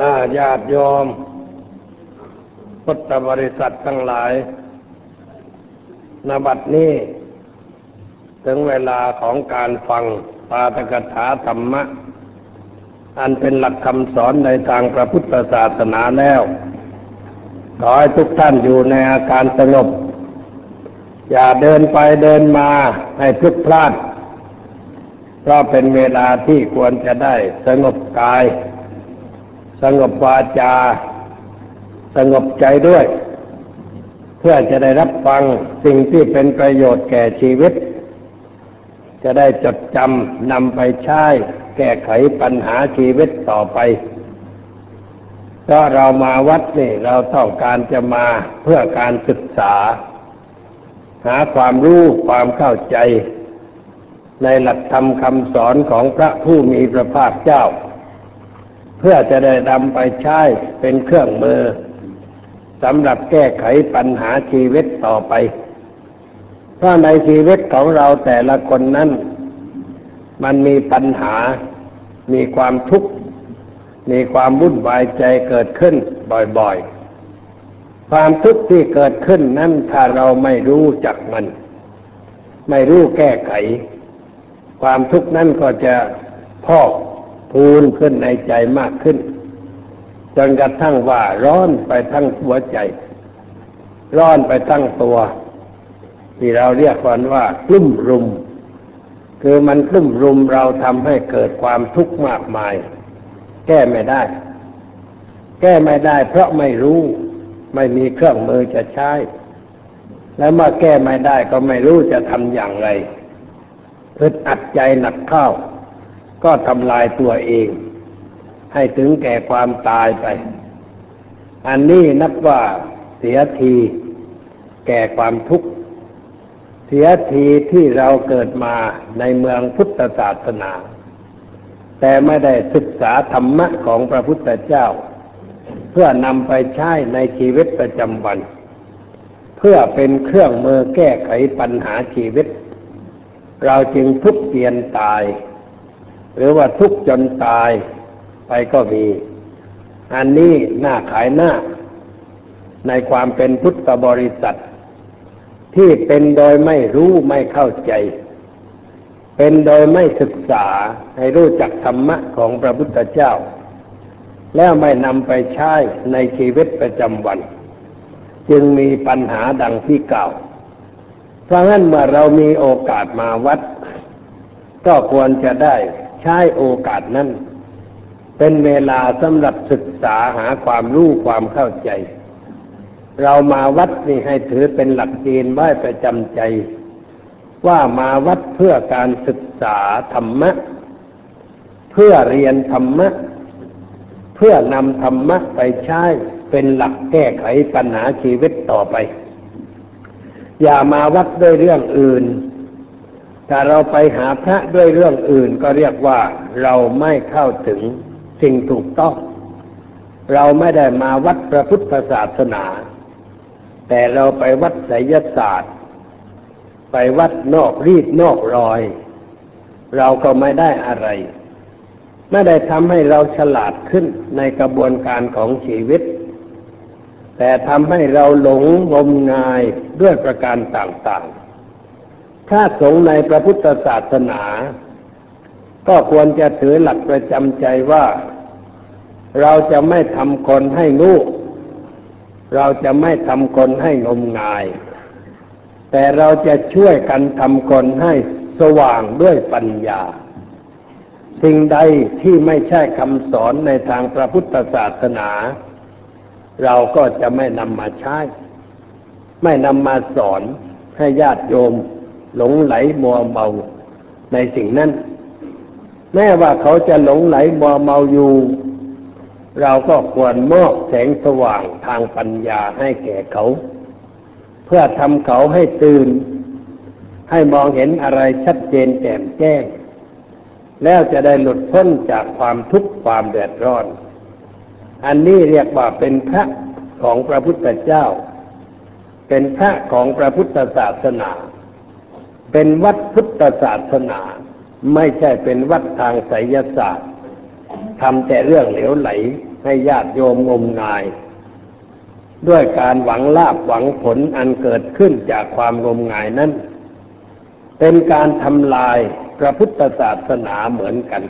ถ้าญาติโยมพุทธบริษัททั้งหลายณ บัดนี้ถึงเวลาของการฟังปาฐกถาธรรมะอันเป็นหลักคำสอนในทางพระพุทธศาสนาแล้วขอให้ทุกท่านอยู่ในอาการสงบอย่าเดินไปเดินมาให้พลุกพล่านเพราะเป็นเวลาที่ควรจะได้สงบกายสงบวาจาสงบใจด้วยเพื่อจะได้รับฟังสิ่งที่เป็นประโยชน์แก่ชีวิตจะได้จดจำนำไปใช้แก้ไขปัญหาชีวิตต่อไปถ้าเรามาวัดนี่เราต้องการจะมาเพื่อการศึกษาหาความรู้ความเข้าใจในหลักธรรมคำสอนของพระผู้มีพระภาคเจ้าเพื่อจะได้นำไปใช้เป็นเครื่องมือสำหรับแก้ไขปัญหาชีวิตต่อไปเพราะในชีวิตของเราแต่ละคนนั้นมันมีปัญหามีความทุกข์มีความวุ่นวายใจเกิดขึ้นบ่อยๆความทุกข์ที่เกิดขึ้นนั้นถ้าเราไม่รู้จักมันไม่รู้แก้ไขความทุกข์นั้นก็จะพอกพูนขึ้นในใจมากขึ้นจนกระทั่งว่าร้อนไปทั้งหัวใจร้อนไปทั้งตัวที่เราเรียกกันว่ากลุ่มรุมคือมันกลุ่มรุมเราทำให้เกิดความทุกข์มากมายแก้ไม่ได้เพราะไม่รู้ไม่มีเครื่องมือจะใช้และเมื่อแก้ไม่ได้ก็ไม่รู้จะทำอย่างไรอึดอัดใจหนักเข้าก็ทำลายตัวเองให้ถึงแก่ความตายไปอันนี้นับว่าเสียทีแก่ความทุกข์เสียทีที่เราเกิดมาในเมืองพุทธศาสนาแต่ไม่ได้ศึกษาธรรมะของพระพุทธเจ้าเพื่อนำไปใช้ในชีวิตประจำวันเพื่อเป็นเครื่องมือแก้ไขปัญหาชีวิตเราจึงทุกข์เจียนตายหรือว่าทุกข์จนตายไปก็มีอันนี้หน้าขายหน้าในความเป็นพุทธบริษัทที่เป็นโดยไม่รู้ไม่เข้าใจเป็นโดยไม่ศึกษาให้รู้จักธรรมะของพระพุทธเจ้าแล้วไม่นำไปใช้ในชีวิตประจำวันจึงมีปัญหาดังที่กล่าวเพราะงั้นเมื่อเรามีโอกาสมาวัดก็ควรจะได้ใช้โอกาสนั้นเป็นเวลาสำหรับศึกษาหาความรู้ความเข้าใจเรามาวัดนี่ให้ถือเป็นหลักเกณฑ์ไว้ประจำใจว่ามาวัดเพื่อการศึกษาธรรมะเพื่อเรียนธรรมะเพื่อนำธรรมะไปใช้เป็นหลักแก้ไขปัญหาชีวิตต่อไปอย่ามาวัดด้วยเรื่องอื่นถ้าเราไปหาพระด้วยเรื่องอื่นก็เรียกว่าเราไม่เข้าถึงสิ่งถูกต้องเราไม่ได้มาวัดพระพุทธศาสนาแต่เราไปวัดไสยศาสตร์ไปวัดนอกรีดนอกรอยเราก็ไม่ได้อะไรไม่ได้ทำให้เราฉลาดขึ้นในกระบวนการของชีวิตแต่ทำให้เราหลงงมงายด้วยประการต่างๆถ้าสงในพระพุทธศาสนาก็ควรจะถือหลักประจำใจว่าเราจะไม่ทำคนให้งูเราจะไม่ทำคนให้งมงายแต่เราจะช่วยกันทำคนให้สว่างด้วยปัญญาสิ่งใดที่ไม่ใช่คำสอนในทางพระพุทธศาสนาเราก็จะไม่นำมาใช้ไม่นำมาสอนให้ญาติโยมหลงไหลมัวเมาในสิ่งนั้นแม้ว่าเขาจะหลงไหลมัวเมาอยู่เราก็ควรมอบแสงสว่างทางปัญญาให้แก่เขาเพื่อทำเขาให้ตื่นให้มองเห็นอะไรชัดเจนแจ่มแจ้งแล้วจะได้หลุดพ้นจากความทุกข์ความเดือดร้อนอันนี้เรียกว่าเป็นพระของพระพุทธเจ้าเป็นพระของพระพุทธศาสนาเป็นวัดพุทธศาสนาไม่ใช่เป็นวัดทางไสยศาสตร์ทำแต่เรื่องเหลวไหล ให้ญาติโยมงมงายด้วยการหวังลาภหวังผลอันเกิดขึ้นจากความงมงายนั้นเป็นการทำลายพระพุทธศาสนาเหมือนกัน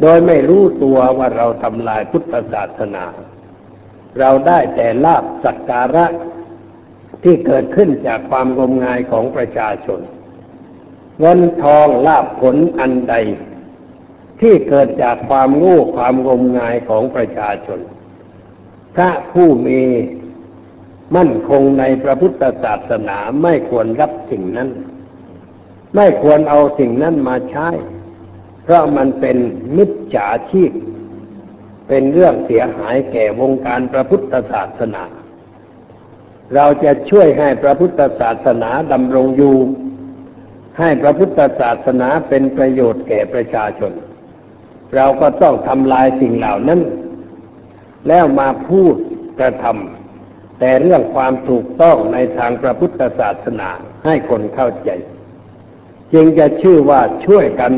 โดยไม่รู้ตัวว่าเราทำลายพุทธศาสนาเราได้แต่ลาภสักการะที่เกิดขึ้นจากความงมงายของประชาชนเงินทองลาภผลอันใดที่เกิดจากความโง่ความงมงายของประชาชนพระผู้มีมั่นคงในพระพุทธศาสนาไม่ควรรับสิ่งนั้นไม่ควรเอาสิ่งนั้นมาใช้เพราะมันเป็นมิจฉาชีพเป็นเรื่องเสียหายแก่วงการพระพุทธศาสนาเราจะช่วยให้พระพุทธศาสนาดำรงอยู่ให้พระพุทธศาสนาเป็นประโยชน์แก่ประชาชนเราก็ต้องทำลายสิ่งเหล่านั้นแล้วมาพูดกระทำแต่เรื่องความถูกต้องในทางพระพุทธศาสนาให้คนเข้าใจจึงจะชื่อว่าช่วยกัน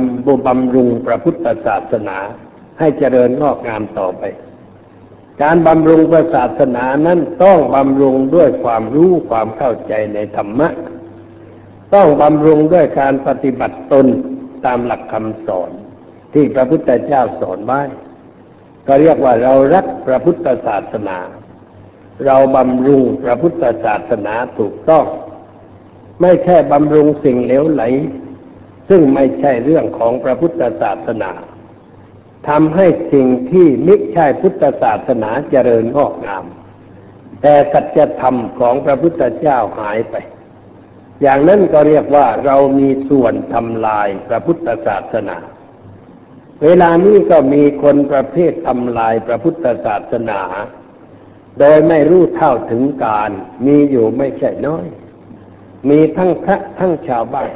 บำรุงพระพุทธศาสนาให้เจริญงอกงามต่อไปการบำรุงพระศาสนานั้นต้องบำรุงด้วยความรู้ความเข้าใจในธรรมะต้องบำรุงด้วยการปฏิบัติตนตามหลักคำสอนที่พระพุทธเจ้าสอนไว้ก็เรียกว่าเรารักพระพุทธศาสนาเราบำรุงพระพุทธศาสนาถูกต้องไม่ใช่บำรุงสิ่งเหลวไหลซึ่งไม่ใช่เรื่องของพระพุทธศาสนาทำให้สิ่งที่มิใช่พุทธศาสนาเจริญงอกงามแต่สัจธรรมของพระพุทธเจ้าหายไปอย่างนั้นก็เรียกว่าเรามีส่วนทำลายพระพุทธศาสนาเวลานี้ก็มีคนประเภททำลายพระพุทธศาสนาโดยไม่รู้เท่าถึงการมีอยู่ไม่ใช่น้อยมีทั้งพระทั้งชาวบ้าน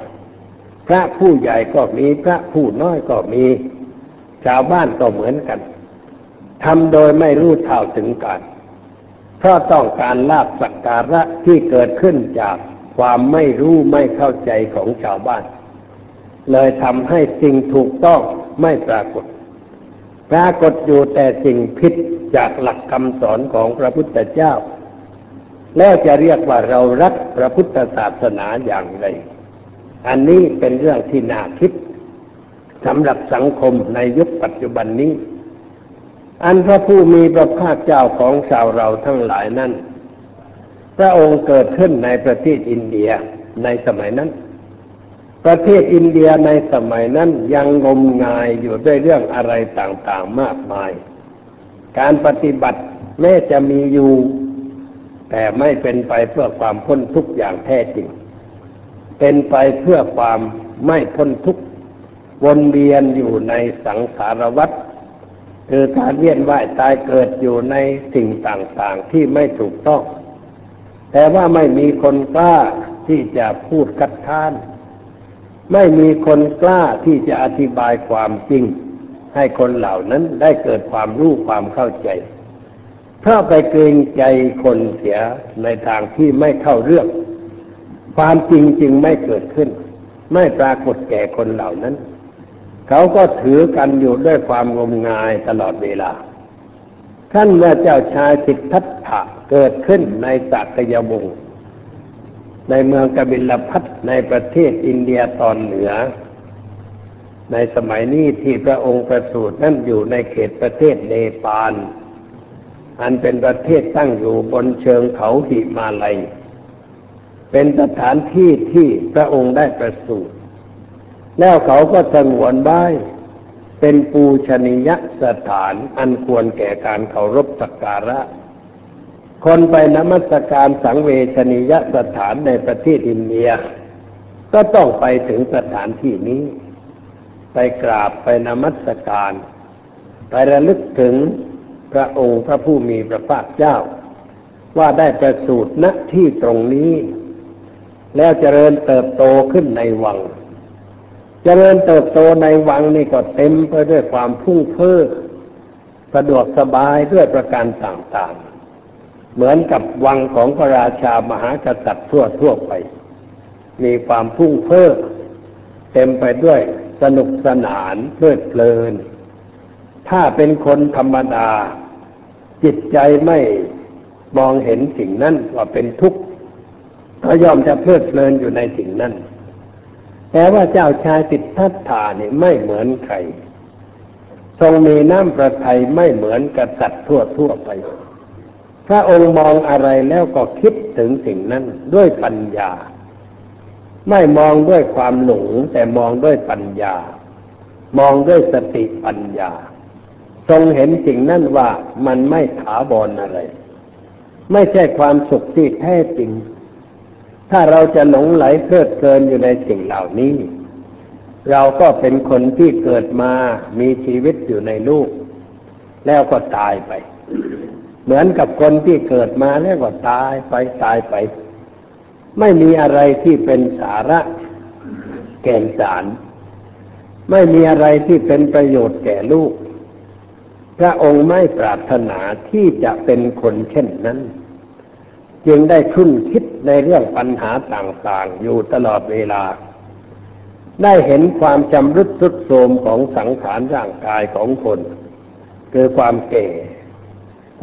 พระผู้ใหญ่ก็มีพระผู้น้อยก็มีชาวบ้านก็เหมือนกันทำโดยไม่รู้เท่าถึงการเพราะต้องการลาภสักการะที่เกิดขึ้นจากความไม่รู้ไม่เข้าใจของชาวบ้านเลยทำให้สิ่งถูกต้องไม่ปรากฏปรากฏอยู่แต่สิ่งผิดจากหลักคำสอนของพระพุทธเจ้าแล้วจะเรียกว่าเรารักพระพุทธศาสนาอย่างไรอันนี้เป็นเรื่องที่น่าคิดสำหรับสังคมในยุคปัจจุบันนี้อันพระผู้มีพระภาคเจ้าของชาวเราทั้งหลายนั้นพระองค์เกิดขึ้นในประเทศอินเดียในสมัยนั้นประเทศอินเดียในสมัยนั้นยังงมงายอยู่ด้วยเรื่องอะไรต่างๆมากมายการปฏิบัติแม้จะมีอยู่แต่ไม่เป็นไปเพื่อความพ้นทุกข์อย่างแท้จริงเป็นไปเพื่อความไม่พ้นทุกข์วนเวียนอยู่ในสังสารวัฏคือการเวียนว่ายตายเกิดอยู่ในสิ่งต่างๆที่ไม่ถูกต้องแต่ว่าไม่มีคนกล้าที่จะพูดคัดค้านไม่มีคนกล้าที่จะอธิบายความจริงให้คนเหล่านั้นได้เกิดความรู้ความเข้าใจเพราะไปเกรงใจคนเสียในทางที่ไม่เข้าเรื่องความจริงจึงไม่เกิดขึ้นไม่ปรากฏแก่คนเหล่านั้นเขาก็ถือกันอยู่ด้วยความงมงายตลอดเวลาท่านว่าเจ้าชายสิทธัตถะเกิดขึ้นในสักยบุรีในเมืองกบิลพัสดุ์ในประเทศอินเดียตอนเหนือในสมัยนี้ที่พระองค์ประสูตินั้นอยู่ในเขตประเทศเนปาลอันเป็นประเทศตั้งอยู่บนเชิงเขาหิมาลัยเป็นสถานที่ที่พระองค์ได้ประสูติแล้วเขาก็สงวนไว้เป็นปูชนียสถานอันควรแก่การเคารพสักการะคนไปนมัสการสังเวชนียสถานในประเทศอินเดียก็ต้องไปถึงสถานที่นี้ไปกราบไปนมัสการไประลึกถึงพระองค์พระผู้มีพระภาคเจ้าว่าได้ประสูติณที่ตรงนี้แล้วเจริญเติบโตขึ้นในวังเจริญเติบโตในวังนี่ก็เต็มไปด้วยความพุ่งเพ้อสะดวกสบายด้วยประการต่างๆเหมือนกับวังของพระราชามหากษัตริย์ทั่วๆไปมีความพุ่งเพ้อเต็มไปด้วยสนุกสนานเพลิดเพลินถ้าเป็นคนธรรมดา จิตใจไม่มองเห็นสิ่งนั้นว่าเป็นทุกข์ก็ยอมจะเพลิดเพลินอยู่ในสิ่งนั้นแต่ว่าเจ้าชายสิทธัตถะนี่ไม่เหมือนใครทรงมีน้ำประทัยไม่เหมือนกษัตริย์ทั่วไปพระองค์มองอะไรแล้วก็คิดถึงสิ่งนั้นด้วยปัญญาไม่มองด้วยความหลงแต่มองด้วยปัญญามองด้วยสติปัญญาทรงเห็นสิ่งนั้นว่ามันไม่ถาวรอะไรไม่ใช่ความสุขที่แท้จริงถ้าเราจะหลงไหลเพลิดเพลินอยู่ในสิ่งเหล่านี้เราก็เป็นคนที่เกิดมามีชีวิตอยู่ในโลกแล้วก็ตายไปเหมือนกับคนที่เกิดมาแล้วก็ตายไปไม่มีอะไรที่เป็นสาระแก่นสารไม่มีอะไรที่เป็นประโยชน์แก่ลูกพระองค์ไม่ปรารถนาที่จะเป็นคนเช่นนั้นจึงได้คุ้นคิดในเรื่องปัญหาต่างๆอยู่ตลอดเวลาได้เห็นความจำรุดทรุดโทรมของสังขารร่างกายของคนคือความแก่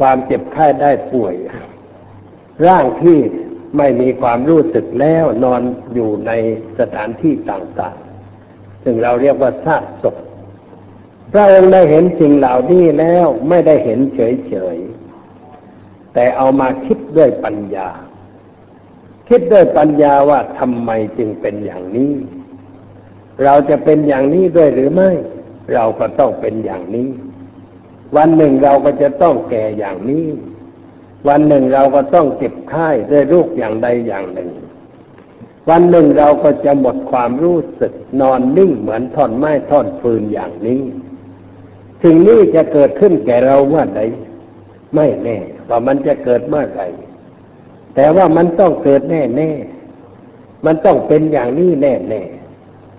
ความเจ็บไข้ได้ป่วยร่างที่ไม่มีความรู้สึกแล้วนอนอยู่ในสถานที่ต่างๆซึ่งเราเรียกว่าซากศพพระองค์ได้เห็นสิ่งเหล่านี้แล้วไม่ได้เห็นเฉยๆแต่เอามาคิดด้วยปัญญาคิดด้วยปัญญาว่าทำไมจึงเป็นอย่างนี้เราจะเป็นอย่างนี้ด้วยหรือไม่เราก็ต้องเป็นอย่างนี้วันหนึ่งเราก็จะต้องแก่อย่างนี้วันหนึ่งเราก็ต้องเจ็บไข้ด้วยโรคอย่างใดอย่างหนึ่งวันหนึ่งเราก็จะหมดความรู้สึกนอนนิ่งเหมือนท่อนไม้ท่อนฟืนอย่างนี้สิ่งนี้จะเกิดขึ้นแก่เราเมื่อใดไม่แน่ว่ามันจะเกิดเมื่อไหร่แต่ว่ามันต้องเกิดแน่ๆมันต้องเป็นอย่างนี้แน่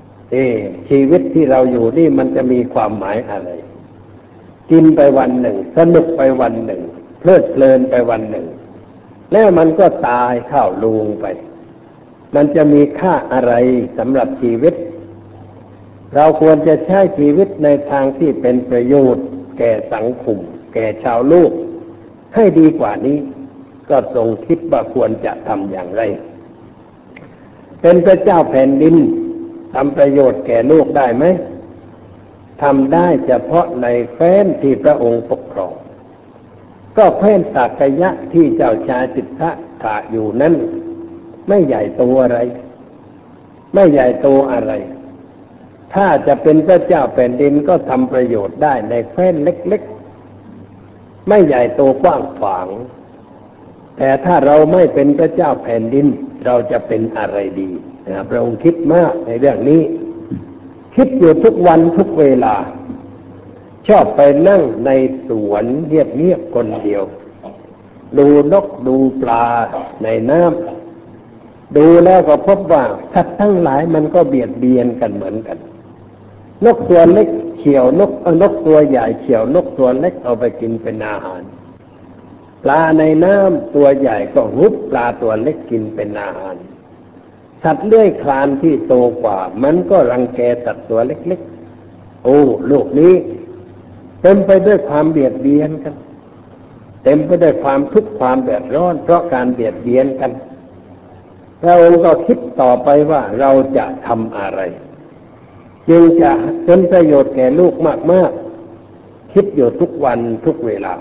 ๆชีวิตที่เราอยู่นี่มันจะมีความหมายอะไรกินไปวันหนึ่งสนุกไปวันหนึ่งเพลิดเพลินไปวันหนึ่งแล้วมันก็ตายเข้าลงไปมันจะมีค่าอะไรสำหรับชีวิตเราควรจะใช้ชีวิตในทางที่เป็นประโยชน์แก่สังคมแก่ชาวโลกให้ดีกว่านี้ก็ทรงคิดว่าควรจะทำอย่างไรเป็นพระเจ้าแผ่นดินทำประโยชน์แก่โลกได้ไหมทำได้เฉพาะในแฟ้นที่พระองค์ปกครองก็แฟ้นสักยะที่เจ้าชายสิทธัตถะอยู่นั้นไม่ใหญ่โตอะไรไม่ใหญ่โตอะไรถ้าจะเป็นพระเจ้าแผ่นดินก็ทำประโยชน์ได้ในแฟ้นเล็กๆไม่ใหญ่โตกว้างขวางแต่ถ้าเราไม่เป็นพระเจ้าแผ่นดินเราจะเป็นอะไรดีพระองค์คิดมากในเรื่องนี้คิดอยู่ทุกวันทุกเวลาชอบไปนั่งในสวนเงียบๆคนเดียวดูนกดูปลาในน้ำดูแล้วก็พบว่าสัตว์ทั้งหลายมันก็เบียดเบียนกันเหมือนกันนกตัวเล็กเขี่ยวนกตัวใหญ่เขี่ยวนกตัวเล็กเอาไปกินเป็นอาหารปลาในน้ำตัวใหญ่ก็ฮุบปลาตัวเล็กกินเป็นอาหารสัตว์เลื้อยคลานที่โตกว่ามันก็รังแกสัตว์ตัวเล็กๆโอ้โลกนี้เต็มไปด้วยความเบียดเบียนกันเต็มไปด้วยความทุกข์ความเดือดร้อนเพราะการเบียดเบียนกันแล้วองค์ก็คิดต่อไปว่าเราจะทำอะไรจึงจะเป็นประโยชน์แก่ลูกมากๆคิดอยู่ทุกวันทุกเวลา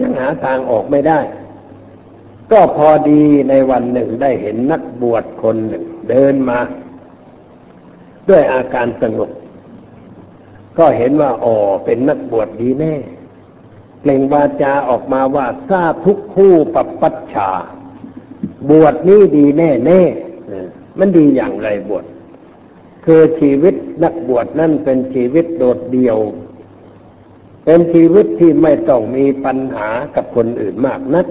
ยังหาทางออกไม่ได้ก็พอดีในวันหนึ่งได้เห็นนักบวชคนหนึ่งเดินมาด้วยอาการสงบก็เห็นว่าอ๋อเป็นนักบวชดีแน่เปล่งวาจาออกมาว่าซาทุกคู่ปัปปัชชาบวชนี้ดีแน่แน่มันดีอย่างไรบวชคือชีวิตนักบวชนั่นเป็นชีวิตโดดเดี่ยวเป็นชีวิตที่ไม่ต้องมีปัญหากับคนอื่นมากนัก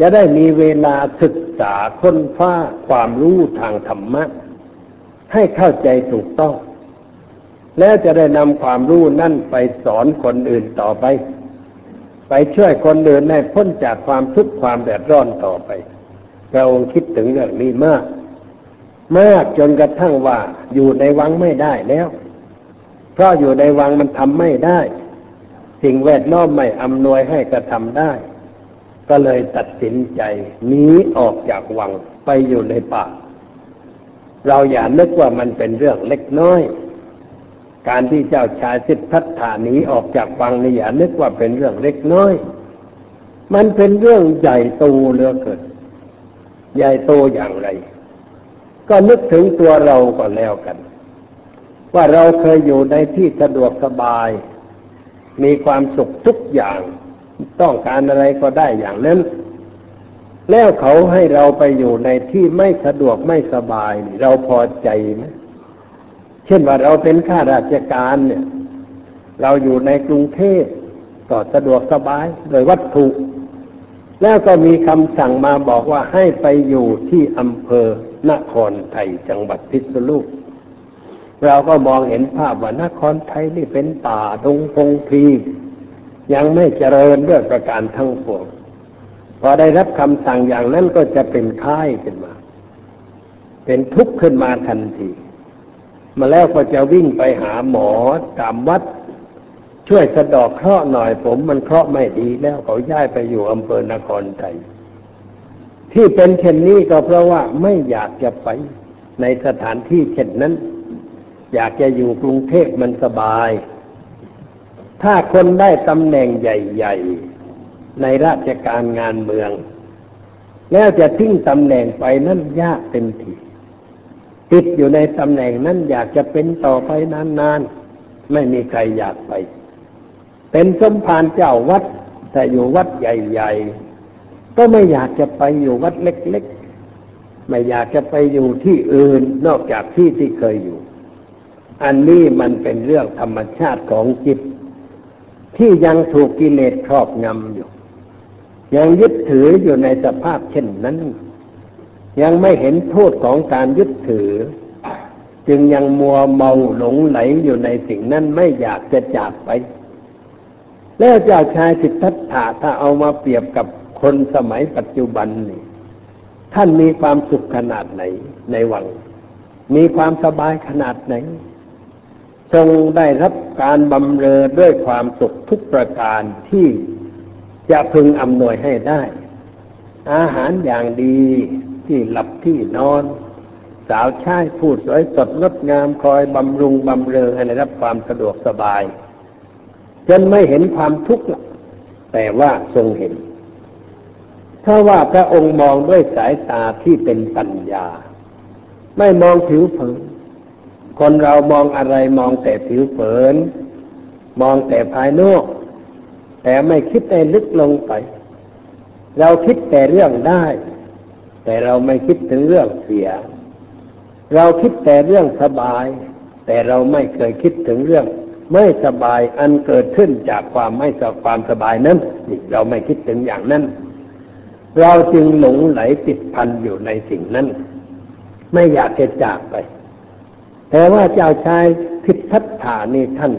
จะได้มีเวลาศึกษาค้นคว้าความรู้ทางธรรมะให้เข้าใจถูกต้องแล้วจะได้นำความรู้นั่นไปสอนคนอื่นต่อไปไปช่วยคนอื่นให้พ้นจากความทุกข์ความเดือดร้อนต่อไปพระองค์คิดถึงเรื่องนี้มากมากจนกระทั่งว่าอยู่ในวังไม่ได้แล้วเพราะอยู่ในวังมันทำไม่ได้ สิ่งแวดล้อมไม่อำนวยให้กระทำได้ก็เลยตัดสินใจหนีออกจากวังไปอยู่ในป่าเราอย่านึกว่ามันเป็นเรื่องเล็กน้อยการที่เจ้าชายสิทธัตถะหนีออกจากวังนี่อย่านึกว่าเป็นเรื่องเล็กน้อยมันเป็นเรื่องใหญ่โตเหลือเกินใหญ่โตอย่างไรก็นึกถึงตัวเราก่อนแล้วกันว่าเราเคยอยู่ในที่สะดวกสบายมีความสุขทุกอย่างต้องการอะไรก็ได้อย่างนั้นแล้วเขาให้เราไปอยู่ในที่ไม่สะดวกไม่สบายเราพอใจไหมเช่นว่าเราเป็นข้าราชการเนี่ยเราอยู่ในกรุงเทพก็สะดวกสบายโดยวัตถุแล้วก็มีคำสั่งมาบอกว่าให้ไปอยู่ที่อำเภอนครไทยจังหวัดพิษณุโลกเราก็มองเห็นภาพว่านครไทยนี่เป็นป่าดงพงไพรยังไม่เจริญด้วยประการทั้งปวงพอได้รับคำสั่งอย่างนั้นก็จะเป็นค่ายขึ้นมาเป็นทุกข์ขึ้นมาทันทีมาแล้วก็จะวิ่งไปหาหมอตามวัดช่วยสะเดาะเคราะห์หน่อยผมมันเคราะห์ไม่ดีแล้วเขาย้ายไปอยู่อำเภอนครไทยที่เป็นเช่นนี้ก็เพราะว่าไม่อยากจะไปในสถานที่เช่นนั้นอยากจะอยู่กรุงเทพมันสบายถ้าคนได้ตำแหน่งใหญ่ๆในราชการงานเมืองแล้วจะทิ้งตำแหน่งไปนั่นยากเต็มทีติดอยู่ในตำแหน่งนั้นอยากจะเป็นต่อไปนานๆไม่มีใครอยากไปเป็นสมภารเจ้าวัดแต่อยู่วัดใหญ่ๆก็ไม่อยากจะไปอยู่วัดเล็กๆไม่อยากจะไปอยู่ที่อื่นนอกจากที่ที่เคยอยู่อันนี้มันเป็นเรื่องธรรมชาติของจิตที่ยังถูกกิเลสครอบงำอยู่ยังยึดถืออยู่ในสภาพเช่นนั้นยังไม่เห็นโทษของการยึดถือจึงยังมัวเมาหลงไหลอยู่ในสิ่งนั้นไม่อยากจะจากไปแล้วเจ้าชายสิทธัตถะถ้าเอามาเปรียบกับคนสมัยปัจจุบันนี่ท่านมีความสุขขนาดไหนในวังมีความสบายขนาดไหนทรงได้รับการบำเรอด้วยความสุขทุกประการที่จะพึงอำนวยให้ได้อาหารอย่างดีที่หลับที่นอนสาวใช้ผู้สวยสดงดงามคอยบำรุงบำเรอให้ได้รับความสะดวกสบายจนไม่เห็นความทุกข์แต่ว่าทรงเห็นเพราะว่าพระองค์มองด้วยสายตาที่เป็นปัญญาไม่มองผิวเผินคนเรามองอะไรมองแต่ผิวเผินมองแต่ภายนอกแต่ไม่คิดให้ลึกลงไปเราคิดแต่เรื่องได้แต่เราไม่คิดถึงเรื่องเสียเราคิดแต่เรื่องสบายแต่เราไม่เคยคิดถึงเรื่องไม่สบายอันเกิดขึ้นจากความไม่สบายความสบายนั้นเราไม่คิดถึงอย่างนั้นเราจึงหลงไหลติดพันอยู่ในสิ่งนั้นไม่อยากจะจากไปแต่ว่าเจ้าชายสิทธัตถะนี่ท่าน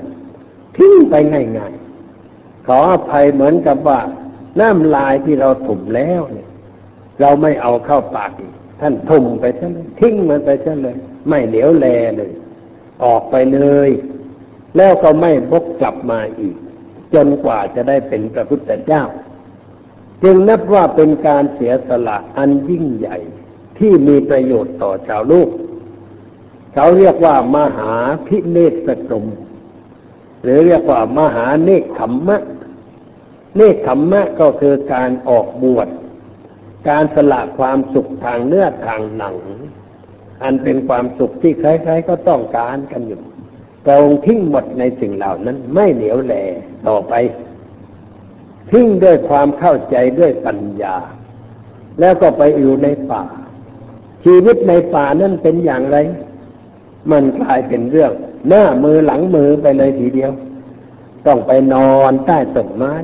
ทิ้งไปง่ายๆขออภัยเหมือนกับว่าน้ำลายที่เราถมแล้วเนี่ยเราไม่เอาเข้าปากอีกท่านถมไปซะเลยทิ้งมันไปซะเลยไม่เหลียวแลเลยออกไปเลยแล้วก็ไม่วกกลับมาอีกจนกว่าจะได้เป็นพระพุทธเจ้าจึงนับว่าเป็นการเสียสละอันยิ่งใหญ่ที่มีประโยชน์ต่อชาวโลกเขาเรียกว่ามหาพิเนศกรมหรือเรียกว่ามหาเนกขัมมะเนกขัมมะก็คือการออกบวชการสละความสุขทางเนื้อทางหนังอันเป็นความสุขที่ใครๆก็ต้องการกันอยู่แต่องค์ทิ้งหมดในสิ่งเหล่านั้นไม่เหลียวแลต่อไปทิ้งด้วยความเข้าใจด้วยปัญญาแล้วก็ไปอยู่ในป่าชีวิตในป่านั่นเป็นอย่างไรมันกลายเป็นเรื่องหน้ามือหลังมือไปเลยทีเดียวต้องไปนอนใต้ต้นไม้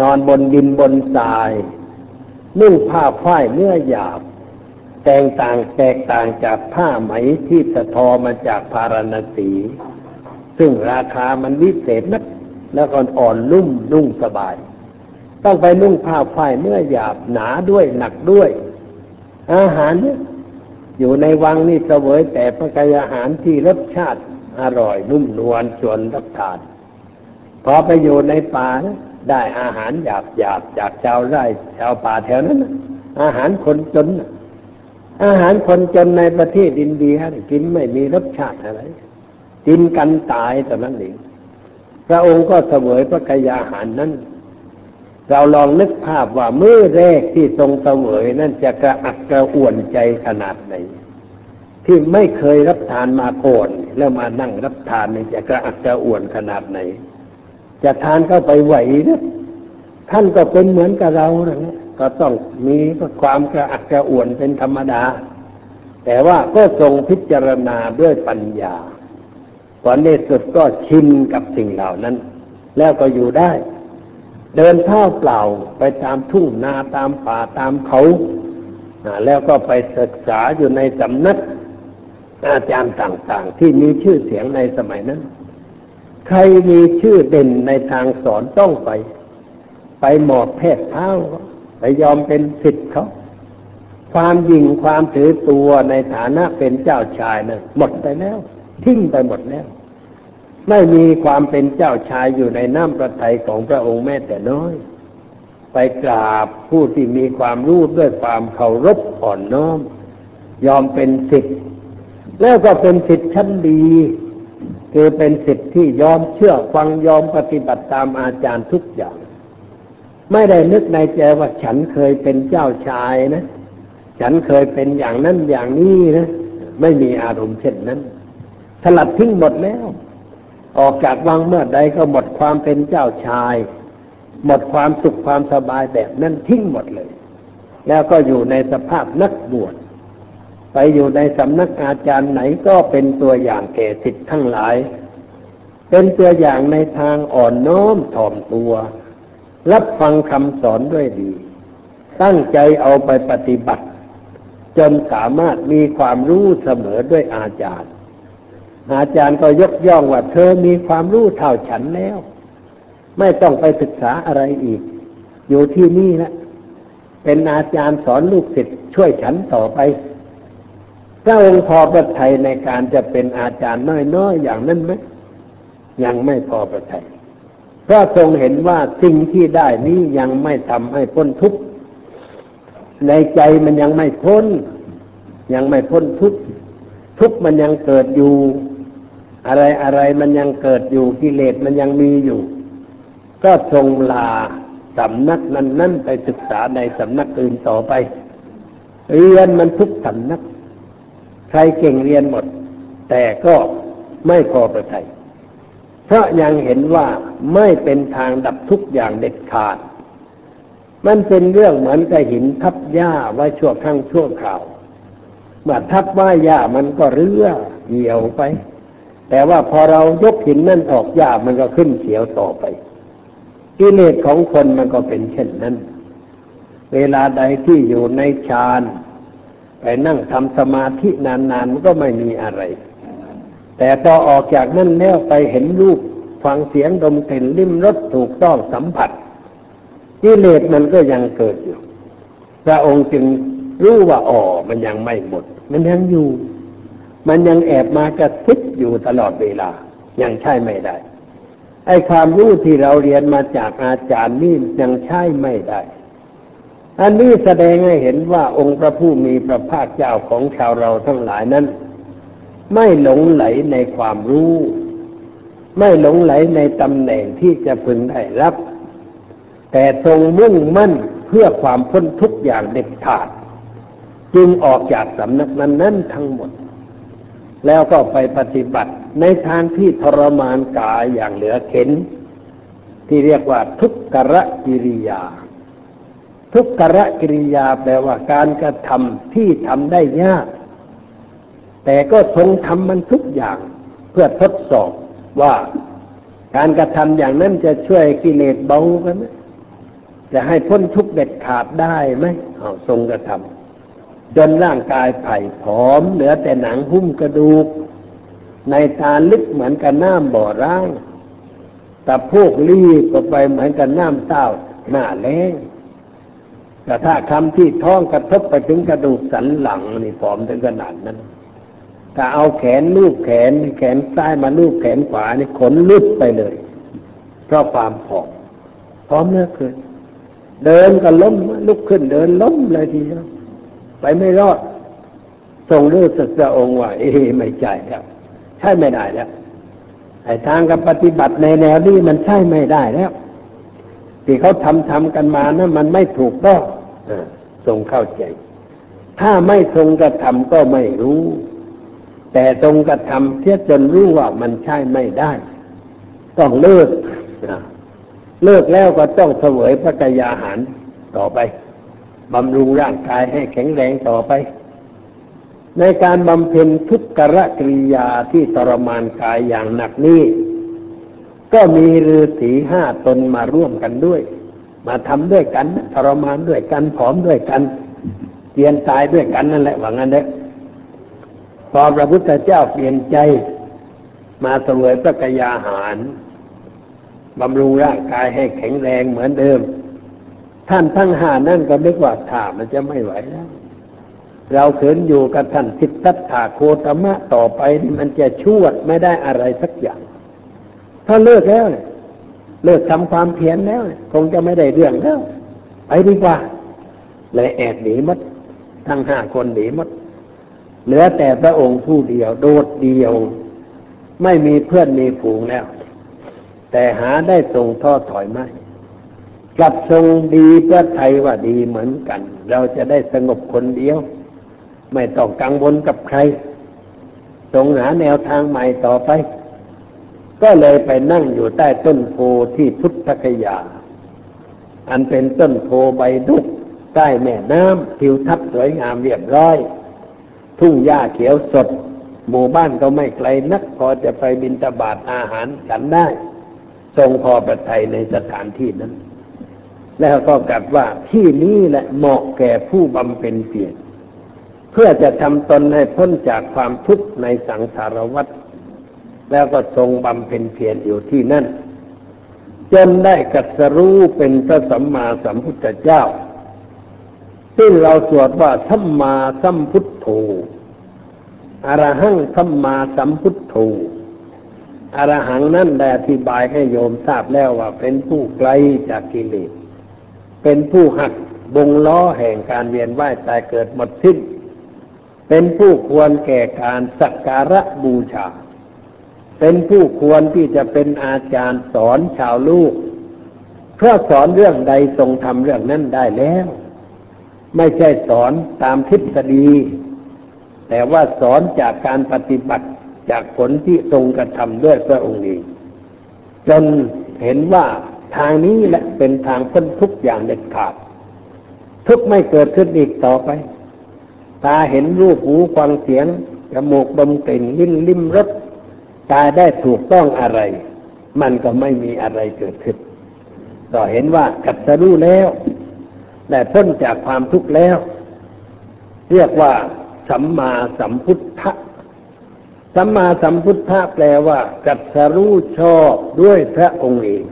นอนบนดินบนทรายนุ่งผ้าฝ้ายเนื้อหยาบแตกต่างจากผ้าไหมที่สะทอมาจากพาราณสีซึ่งราคามันวิเศษนักแล้วก็อ่อนลุ่มนุ่งสบายต้องไปนุ่งผ้าฝ้ายเนื้อหยาบหนาด้วยหนักด้วยอาหารเนี่ยอยู่ในวังนี่เสวยแต่พระกายอาหารที่รสชาติอร่อยนุ่มนวลชวนรับทาน พอไปอยู่ในป่านะได้อาหารหยาบหยาบจากชาวไร่ชาวป่าแถวนั้นนะอาหารคนจนนะอาหารคนจนในประเทศอินเดียกินไม่มีรสชาติอะไรกินกันตายตอนนั้นเองพระองค์ก็เสวยพระกายอาหารนั้นเราลองนึกภาพว่ามื้อแรกที่ทรงเสวยนั่นจะกระอักกระอ่วนใจขนาดไหนที่ไม่เคยรับทานมาก่อนแล้วมานั่งรับทานนี่จะกระอักกระอ่วนขนาดไหนจะทานเข้าไปไหวนะท่านก็เป็นเหมือนกับเรานะก็ต้องมีความกระอักกระอ่วนเป็นธรรมดาแต่ว่าก็ทรงพิจารณาด้วยปัญญาตอนนี้สุดก็ชินกับสิ่งเหล่านั้นแล้วก็อยู่ได้เดินเท้าเปล่าไปตามทุ่งนาตามป่าตามเขาแล้วก็ไปศึกษาอยู่ในสำนักอาจารย์ต่างๆที่มีชื่อเสียงในสมัยนั้นใครมีชื่อเด่นในทางสอนต้องไปหมอบแพทย์เท้าไปยอมเป็นศิษย์เขาความยิ่งความถือตัวในฐานะเป็นเจ้าชายนะหมดไปแล้วทิ้งไปหมดแล้วไม่มีความเป็นเจ้าชายอยู่ในน้ำพระทัยของพระองค์แม้แต่น้อยไปกราบผู้ที่มีความรู้ด้วยความเคารพอ่อนน้อมยอมเป็นศิษย์แล้วก็เป็นศิษย์ชั้นดีคือเป็นศิษย์ที่ยอมเชื่อฟังยอมปฏิบัติตามอาจารย์ทุกอย่างไม่ได้นึกในใจว่าฉันเคยเป็นเจ้าชายนะฉันเคยเป็นอย่างนั้นอย่างนี้นะไม่มีอารมณ์เช่นนั้นสลัดทิ้งหมดแล้วออกจากวังเมื่อใดก็หมดความเป็นเจ้าชายหมดความสุขความสบายแบบนั้นทิ้งหมดเลยแล้วก็อยู่ในสภาพนักบวชไปอยู่ในสำนักอาจารย์ไหนก็เป็นตัวอย่างแก่ศิษย์ทั้งหลายเป็นตัวอย่างในทางอ่อนน้อมถ่อมตัวรับฟังคำสอนด้วยดีตั้งใจเอาไปปฏิบัติจนสามารถมีความรู้เสมอด้วยอาจารย์อาจารย์ก็ยกย่องว่าเธอมีความรู้เท่าฉันแล้วไม่ต้องไปศึกษาอะไรอีกอยู่ที่นี่นะเป็นอาจารย์สอนลูกศิษย์ช่วยฉันต่อไปพระองค์พอประทัยในการจะเป็นอาจารย์น้อยๆอย่างนั้นไหมยังไม่พอประทัยเพราะทรงเห็นว่าสิ่งที่ได้นี้ยังไม่ทำให้พ้นทุกข์ในใจมันยังไม่พ้นทุกข์มันยังเกิดอยู่อะไรมันยังเกิดอยู่กิเลสมันยังมีอยู่ก็ทรงลาสำนักนั้นไปศึกษาในสำนักอื่นต่อไปเรียนมันทุกสำนักใครเก่งเรียนหมดแต่ก็ไม่พอประทัยเพราะยังเห็นว่าไม่เป็นทางดับทุกอย่างเด็ดขาดมันเป็นเรื่องเหมือนกับหินทับหญ้าไว้ชั่วครั้งชั่วคราวเมื่อทับไว้หญ้ามันก็เรื่อเหี่ยวไปแต่ว่าพอเรายกหินนั่นออกหญ้ามันก็ขึ้นเขียวต่อไปกิเลสของคนมันก็เป็นเช่นนั้นเวลาใดที่อยู่ในฌานไปนั่งทำสมาธินานๆมันก็ไม่มีอะไรแต่พอออกจากนั้นแล้วไปเห็นรูปฟังเสียงดมกลิ่นลิ้มรสถูกต้องสัมผัสกิเลสมันก็ยังเกิดอยู่พระองค์จึงรู้ว่ามันยังไม่หมดมันยังอยู่มันยังแอบมากระซิบอยู่ตลอดเวลายังใช่ไม่ได้ไอ้ความรู้ที่เราเรียนมาจากอาจารย์นี่ยังใช่ไม่ได้อันนี้แสดงให้เห็นว่าองค์พระผู้มีพระภาคเจ้าของชาวเราทั้งหลายนั้นไม่หลงไหลในความรู้ไม่หลงไหลในตำแหน่งที่จะพึงได้รับแต่ทรงมุ่งมั่นเพื่อความพ้นทุกข์อย่างเด็ดขาดจึงออกจากสำนักนั้นทั้งหมดแล้วก็ไปปฏิบัติในทางที่ทรมานกายอย่างเหลือเข็นที่เรียกว่าทุกขกิริยาทุกขกิริยาแปลว่าการกระทำที่ทำได้ยากแต่ก็ทรงทำมันทุกอย่างเพื่อทดสอบว่าการกระทำอย่างนั้นจะช่วยกิเลสเบากันไหมจะให้พ้นทุกข์เด็ดขาดได้ไหมทรงกระทำจนร่างกายไผ่ผอมเหลือแต่หนังหุ้มกระดูกในตาลึกเหมือนกับน้ำบ่อร้างแต่พวกรีบก็ไปเหมือนกับน้ำเต้าหน้าแล้งแต่ถ้าคำที่ท้องกระทบไปถึงกระดูกสันหลังนี่ผอมถึงขนาดนั้นถ้าเอาแขนลูบแขนซ้ายมาลูบแขนขวานี่ขนลุกไปเลย เพราะความผอมพร้อมเหลือเกินเดินก็ล้มลุกขึ้นเดินล้มเลยทีเดียวไปไม่รอดทรงรู้สึกพระองค์ว่าเอ๊ะไม่ใช่แล้วใช่ไม่ได้แล้วไอ้ทางการปฏิบัติในแนวนี้มันใช่ไม่ได้แล้วที่เขาทำกันมานะมันไม่ถูกต้องทรงเข้าใจถ้าไม่ทรงกระทำก็ไม่รู้แต่ทรงกระทำเสียจนรู้ว่ามันใช่ไม่ได้ต้องเลิกเลิกแล้วก็ต้องเสวยพระกายอาหารต่อไปบำรุงร่างกายให้แข็งแรงต่อไปในการบำเพ็ญทุกขกิริยาที่ทรมานกายอย่างหนักนี้ก็มีฤาษีห้าตนมาร่วมกันด้วยมาทำด้วยกันทรมานด้วยกันผอมด้วยกันเจียนตายด้วยกันนั่นแหละว่างั้นเด้อพอพระพุทธเจ้าเปลี่ยนใจมาเสวยพระกายอาหารบำรุงร่างกายให้แข็งแรงเหมือนเดิมท่านทั้งห้านั่นก็นึกว่าถ้ามันจะไม่ไหวแล้วเราเขินอยู่กับท่านสิทธัตถะโคตมะต่อไปมันจะชั่วไม่ได้อะไรสักอย่างถ้าเลิกแล้วเนี่ยเลิกทำความเพียรแล้วคงจะไม่ได้เรื่องแล้วไปดีกว่าเลยแอบหนีมัดทั้งห้าคนหนีมัดเหลือแต่พระองค์ผู้เดียวโดดเดียวไม่มีเพื่อนมีฝูงแล้วแต่หาได้ทรงท้อถอยไม่กลับทรงดีพระทัยว่าดีเหมือนกันเราจะได้สงบคนเดียวไม่ต้องกังวลกับใครทรงหาแนวทางใหม่ต่อไปก็เลยไปนั่งอยู่ใต้ต้นโพที่พุทธคยาอันเป็นต้นโพใบดุกใต้แม่น้ำทิวทัศน์สวยงามเรียบร้อยทุ่งหญ้าเขียวสดหมู่บ้านก็ไม่ไกลนักพอจะไปบิณฑบาตอาหารฉันได้ทรงพอประทัยในสถานที่นั้นแล้วก็กลับว่าที่นี้แหละเหมาะแก่ผู้บำเพ็ญเพียรเพื่อจะทำตนให้พ้นจากความทุกข์ในสังสารวัฏแล้วก็ทรงบำเพ็ญเพียรอยู่ที่นั่นจนได้ตรัสรู้เป็นพระสัมมาสัมพุทธเจ้าซึ่งเราสวดว่าสัมมาสัมพุทโธอรหังสัมมาสัมพุทโธอรหังนั่นได้อธิบายให้โยมทราบแล้วว่าเป็นผู้ไกลจากกิเลสเป็นผู้หักวงล้อแห่งการเวียนว่ายตายเกิดหมดสิ้นเป็นผู้ควรแก่การสักการะบูชาเป็นผู้ควรที่จะเป็นอาจารย์สอนชาวลูกเพราะสอนเรื่องใดทรงทำเรื่องนั้นได้แล้วไม่ใช่สอนตามทฤษฎีแต่ว่าสอนจากการปฏิบัติจากผลที่ทรงกระทำด้วยพระองค์เองจนเห็นว่าทางนี้แหละเป็นทางพ้นทุกอย่างเด็ดขาดทุกไม่เกิดขึ้นอีกต่อไปตาเห็นรูปหูฟังเสียงจมูกดมกลิ่นลิ้นลิ้มรสกายได้ถูกต้องอะไรมันก็ไม่มีอะไรเกิดขึ้นก็เห็นว่ากัจจรู้แล้วได้พ้นจากความทุกข์แล้วเรียกว่าสัมมาสัมพุทธะสัมมาสัมพุทธะแปลว่ากัจจรู้ชอบด้วยพระองค์เอง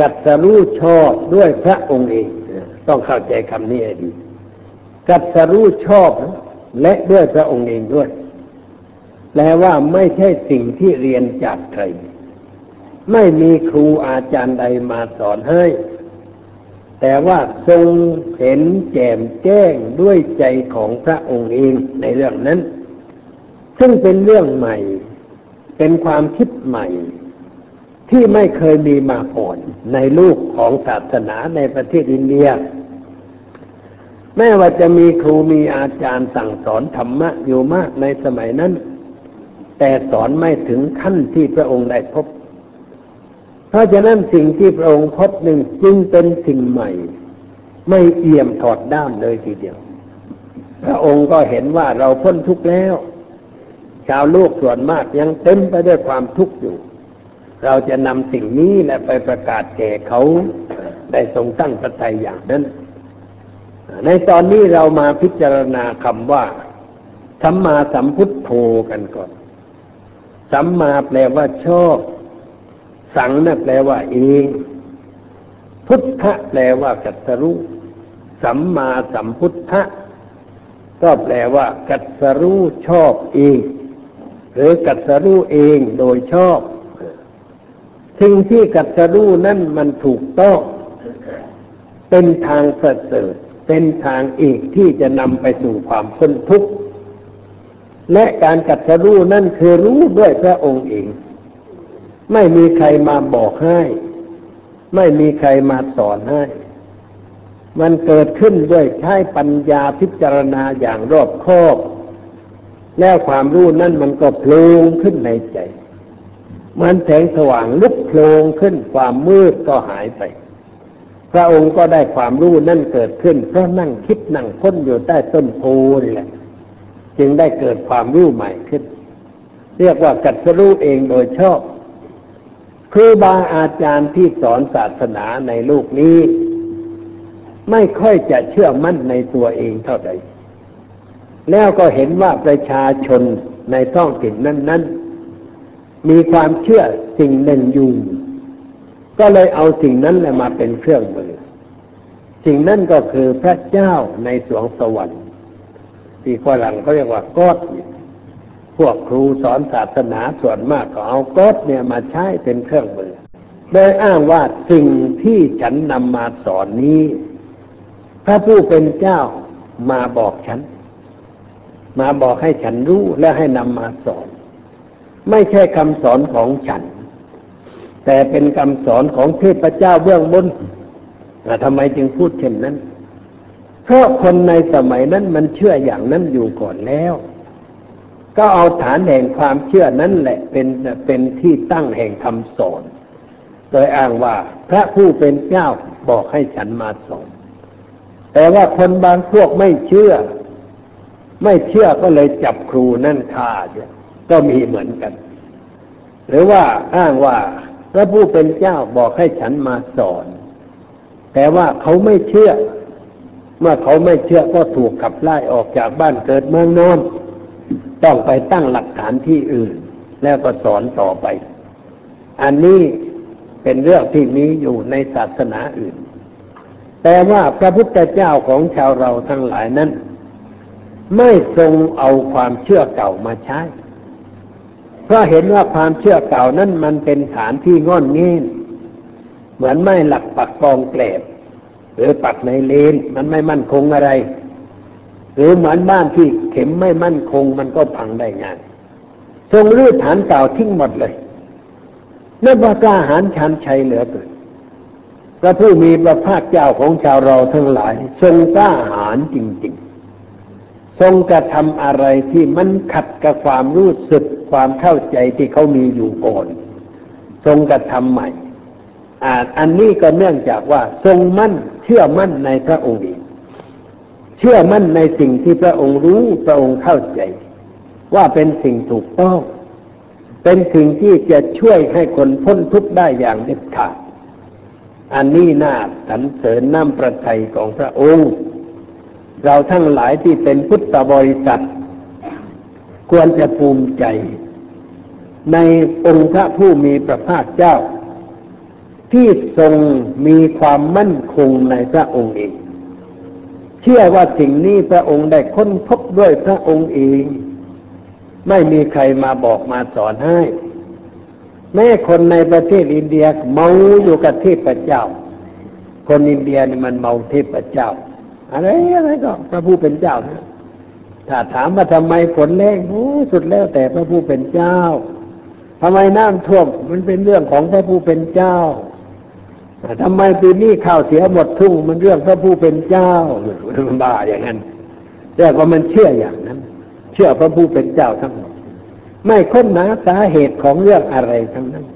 กัจจรู้ชอบด้วยพระองค์เองต้องเข้าใจคำนี้ให้ดีกัจจรู้ชอบและด้วยพระองค์เองด้วยแปลว่าไม่ใช่สิ่งที่เรียนจากใครไม่มีครูอาจารย์ใดมาสอนให้แต่ว่าทรงเห็นแจ่มแจ้งด้วยใจของพระองค์เองในเรื่องนั้นซึ่งเป็นเรื่องใหม่เป็นความคิดใหม่ที่ไม่เคยมีมาก่อนในลูกของศาสนาในประเทศอินเดียแม้ว่าจะมีครูมีอาจารย์สั่งสอนธรรมะอยู่มากในสมัยนั้นแต่สอนไม่ถึงขั้นที่พระองค์ได้พบเพราะฉะนั้นสิ่งที่พระองค์พบหนึ่งจึงเป็นสิ่งใหม่ไม่เอี่ยมถอดด้ามเลยทีเดียวพระองค์ก็เห็นว่าเราพ้นทุกข์แล้วชาวโลกส่วนมากยังเต็มไปด้วยความทุกข์อยู่เราจะนำสิ่งนี้และไปประกาศแก่เขาได้ทรงตั้งพระทัยอย่างนั้นในตอนนี้เรามาพิจารณาคำว่าสัมมาสัมพุทโธกันก่อนสัมมาแปลว่าชอบสังนะแปลว่าเองพุทธะแปลว่ากัจจรู้สัมมาสัมพุทธะก็แปลว่ากัจจรู้ชอบเองหรือกัจจรู้เองโดยชอบ สิ่งที่กัตรู้นั้นมันถูกต้องเป็นทางประเสริฐเป็นทางเอกที่จะนำไปสู่ความพ้นทุกข์และการกัตรู้นั่นคือรู้ด้วยพระองค์เองไม่มีใครมาบอกให้ไม่มีใครมาสอนให้มันเกิดขึ้นด้วยใช้ปัญญาพิจารณาอย่างรอบคอบแล้วความรู้นั่นมันก็โผล่ขึ้นในใจเหมือนแสงสว่างลุกโผล่ขึ้นความมืดก็หายไปพระองค์ก็ได้ความรู้นั่นเกิดขึ้นเพราะนั่งคิดนั่งค้นอยู่ใต้ต้นโพนี่แหละจึงได้เกิดความรู้ใหม่ขึ้นเรียกว่ากัตรู้เองโดยชอบครูบาอาจารย์ที่สอนศาสนาในโลกนี้ไม่ค่อยจะเชื่อมั่นในตัวเองเท่าใดแล้วก็เห็นว่าประชาชนในท้องถิ่นนั้นๆมีความเชื่อสิ่งหนึ่งอยู่ก็เลยเอาสิ่งนั้นแหละมาเป็นเครื่องมือสิ่งนั้นก็คือพระเจ้าในสวงสวรรค์ที่ฝรั่งเขาเรียกว่าก็อดพวกครูสอนศาสนาส่วนมากก็เอาก็อดเนี่ยมาใช้เป็นเครื่องมือโดยอ้างว่าสิ่งที่ฉันนำมาสอนนี้พระผู้เป็นเจ้ามาบอกฉันมาบอกให้ฉันรู้และให้นำมาสอนไม่ใช่คำสอนของฉันแต่เป็นคำสอนของเทพเจ้าเบื้องบนทำไมจึงพูดเช่นนั้นเพราะคนในสมัยนั้นมันเชื่ออย่างนั้นอยู่ก่อนแล้วก็เอาฐานแห่งความเชื่อนั้นแหละเป็นที่ตั้งแห่งคำสอนโดยอ้างว่าพระผู้เป็นเจ้าบอกให้ฉันมาสอนแต่ว่าคนบางพวกไม่เชื่อก็เลยจับครูนั่นฆ่าเนี่ยก็มีเหมือนกันหรือว่าอ้างว่าพระผู้เป็นเจ้าบอกให้ฉันมาสอนแต่ว่าเขาไม่เชื่อเมื่อเขาไม่เชื่อก็ถูกขับไล่ออกจากบ้านเกิดเมืองนอนต้องไปตั้งหลักฐานที่อื่นแล้วก็สอนต่อไปอันนี้เป็นเรื่องที่มีอยู่ในศาสนาอื่นแต่ว่าพระพุทธเจ้าของชาวเราทั้งหลายนั้นไม่ทรงเอาความเชื่อเก่ามาใช้เพราะเห็นว่าความเชื่อเก่านั้นมันเป็นฐานที่งอนเง่นเหมือนไม้หลักปักกองแกลบหรือปักในเลนมันไม่มั่นคงอะไรหรือเหมือนบ้านที่เข็มไม่มั่นคงมันก็พังได้ง่ายทรงรื้อฐานเก่าทิ้งหมดเลยนั่นว่ากล้าหาญชันชัยเหลือเกินพระผู้มีพระภาคเจ้าของชาวเราทั้งหลายทรงกล้าหาญจริงๆทรงกระทำอะไรที่มันขัดกับความรู้สึกความเข้าใจที่เขามีอยู่ก่อนทรงกระทำใหม่อันนี้ก็เนื่องจากว่าทรงมั่นเชื่อมั่นในพระองค์เชื่อมั่นในสิ่งที่พระองค์รู้พระองค์เข้าใจว่าเป็นสิ่งถูกต้องเป็นสิ่งที่จะช่วยให้คนพ้นทุกข์ได้อย่างเด็ดขาดอันนี้น่าสรรเสริญน้ำพระทัยของพระองค์เราทั้งหลายที่เป็นพุทธบริษัทควรจะภูมิใจในองค์พระผู้มีพระภาคเจ้าที่ทรงมีความมั่นคงในพระองค์เองเชื่อว่าสิ่งนี้พระองค์ได้ค้นพบด้วยพระองค์เองไม่มีใครมาบอกมาสอนให้แม้คนในประเทศอินเดียเมาอยู่กับเทพเจ้าคนอินเดียนี่มันเมาเทพเจ้าอะไรก็พระผู้เป็นเจ้านะถ้าถามว่าทำไมฝนแรงโอ้สุดแล้วแต่พระผู้เป็นเจ้าทำไมน้ำท่วมมันเป็นเรื่องของพระผู้เป็นเจ้าทำไมปีนี้ข้าวเสียหมดทุ่งมันเรื่องพระผู้เป็นเจ้ามันบ้าอย่างนั้นแต่ว่ามันเชื่ออย่างนั้นเชื่อพระผู้เป็นเจ้าทั้งหมดไม่ค้นหาสาเหตุของเรื่องอะไรทั้งนั้น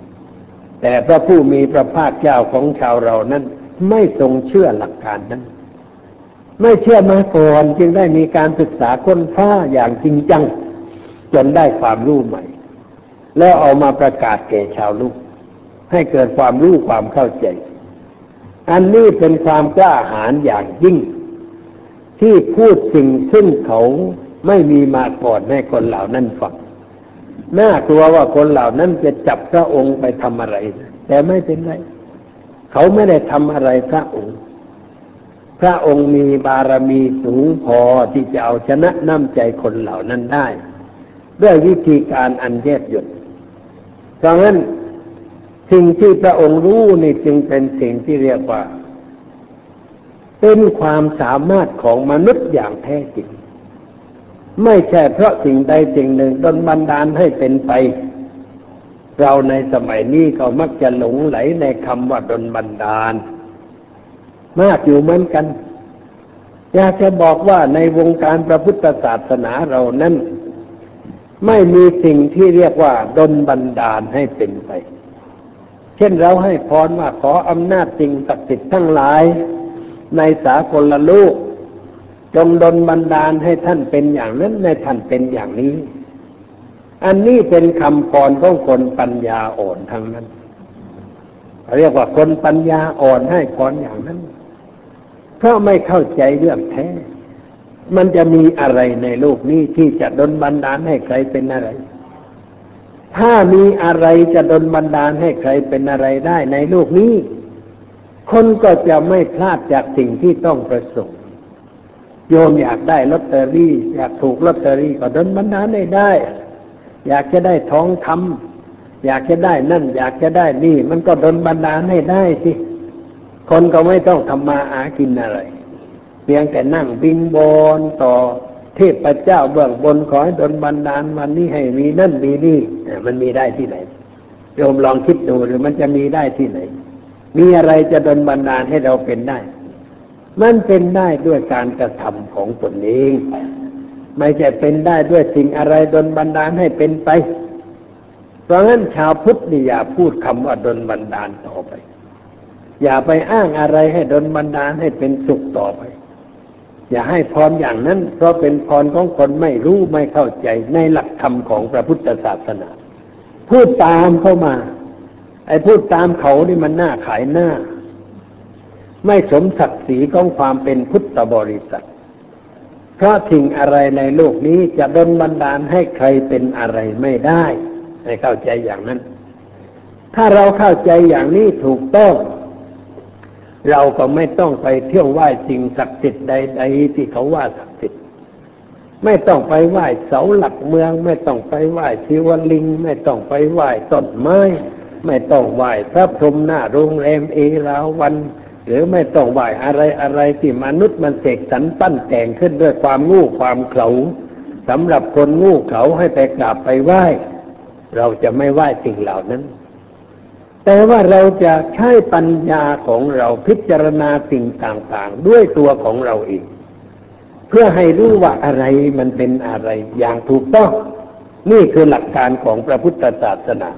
แต่พระผู้มีพระภาคเจ้าของชาวเรานั้นไม่ทรงเชื่อหลักการนั้นไม่เชื่อมาก่อนจึงได้มีการศึกษาค้นคว้าอย่างจริงจังจนได้ความรู้ใหม่แล้วเอามาประกาศแก่ชาวโลกให้เกิดความรู้ความเข้าใจอันนี้เป็นความกล้าหาญอย่างยิ่งที่พูดสิ่งซึ่งเขาไม่มีมาก่อนให้คนเหล่านั้นฟังน่ากลัวว่าคนเหล่านั้นจะจับพระองค์ไปทำอะไรแต่ไม่เป็นไรเขาไม่ได้ทำอะไรพระองค์พระองค์มีบารมีสูงพอที่จะเอาชนะน้ำใจคนเหล่านั้นได้ด้วยวิธีการอันแยบยลเพราะงั้น สิ่งที่พระองค์รู้นี่จึงเป็นสิ่งที่เรียกว่าเป็นความสามารถของมนุษย์อย่างแท้จริงไม่ใช่เพราะสิ่งใดสิ่งหนึ่งดลบันดาลให้เป็นไปเราในสมัยนี้เขามักจะหลงไหลในคำว่าดลบันดาลมากอยู่เหมือนกันอยากจะบอกว่าในวงการพระพุทธศาสนาเรานั้นไม่มีสิ่งที่เรียกว่าดลบันดาลให้เป็นไปเช่นเราให้พรว่าขออำนาจสิ่งศักดิ์สิทธิ์ทั้งหลายในสากลโลกจงดลบันดาลให้ท่านเป็นอย่างนั้นให้ท่านเป็นอย่างนี้อันนี้เป็นคำพรของคนปัญญาอ่อนทั้งนั้นเรียกว่าคนปัญญาอ่อนให้พรอย่างนั้นเพราะไม่เข้าใจเรื่องแท้มันจะมีอะไรในโลกนี้ที่จะดลบันดาลให้ใครเป็นอะไรถ้ามีอะไรจะดลบันดาลให้ใครเป็นอะไรได้ในโลกนี้คนก็จะไม่พลาดจากสิ่งที่ต้องประสงค์โยมอยากได้ลอตเตอรี่อยากถูกลอตเตอรี่ก็ดลบันดาลได้อยากจะได้ทองคำอยากจะได้นั่นอยากจะได้นี่มันก็ดลบันดาลให้ได้สิคนก็ไม่ต้องทำมาหากินอะไรเพียงแต่นั่งบิงบอนต่อเทพเจ้าเบื้องบนขอให้ดลบันดาลวันนี้ให้มีนั่นมีนี่มันมีได้ที่ไหนโยมลองคิดดูหรือมันจะมีได้ที่ไหนมีอะไรจะดลบันดาลให้เราเป็นได้มันเป็นได้ด้วยการกระทำของตนเองไม่ใช่เป็นได้ด้วยสิ่งอะไรดลบันดาลให้เป็นไปเพราะงั้นชาวพุทธนี่อย่าพูดคำว่าดลบันดาลต่อไปอย่าไปอ้างอะไรให้ดลบันดาลให้เป็นสุขต่อไปอย่าให้พรอย่างนั้นเพราะเป็นพรของคนไม่รู้ไม่เข้าใจในหลักธรรมของพระพุทธศาสนาพูดตามเข้ามาไอ้พูดตามเขานี่มันหน้าขายหน้าไม่สมศักดิ์ศรีของความเป็นพุทธบริษัทเพราะสิ่งอะไรในโลกนี้จะดลบันดาลให้ใครเป็นอะไรไม่ได้ให้เข้าใจอย่างนั้นถ้าเราเข้าใจอย่างนี้ถูกต้องเราก็ไม่ต้องไปเที่ยวไหว้สิ่งศักดิ์สิทธิ์ใดๆที่เขาว่าศักดิ์สิทธิ์ไม่ต้องไปไหว้เสาหลักเมืองไม่ต้องไปไหว้ศิวลิงไม่ต้องไปไหว้ต้นไม้ไม่ต้องไหว้พระพรหมหน้าโรงแรมเอราวัณหรือไม่ต้องไหว้อะไรๆที่มนุษย์มันเสกสรรปั้นแต่งขึ้นด้วยความโง่ความเขลาสำหรับคนโง่เขลาให้ไปกราบไปไหว้เราจะไม่ไหว้สิ่งเหล่านั้นแต่ว่าเราจะใช้ปัญญาของเราพิจารณาสิ่งต่างๆด้วยตัวของเราเองเพื่อให้รู้ว่าอะไรมันเป็นอะไรอย่างถูกต้องนี่คือหลักการของพระพุทธศาสนา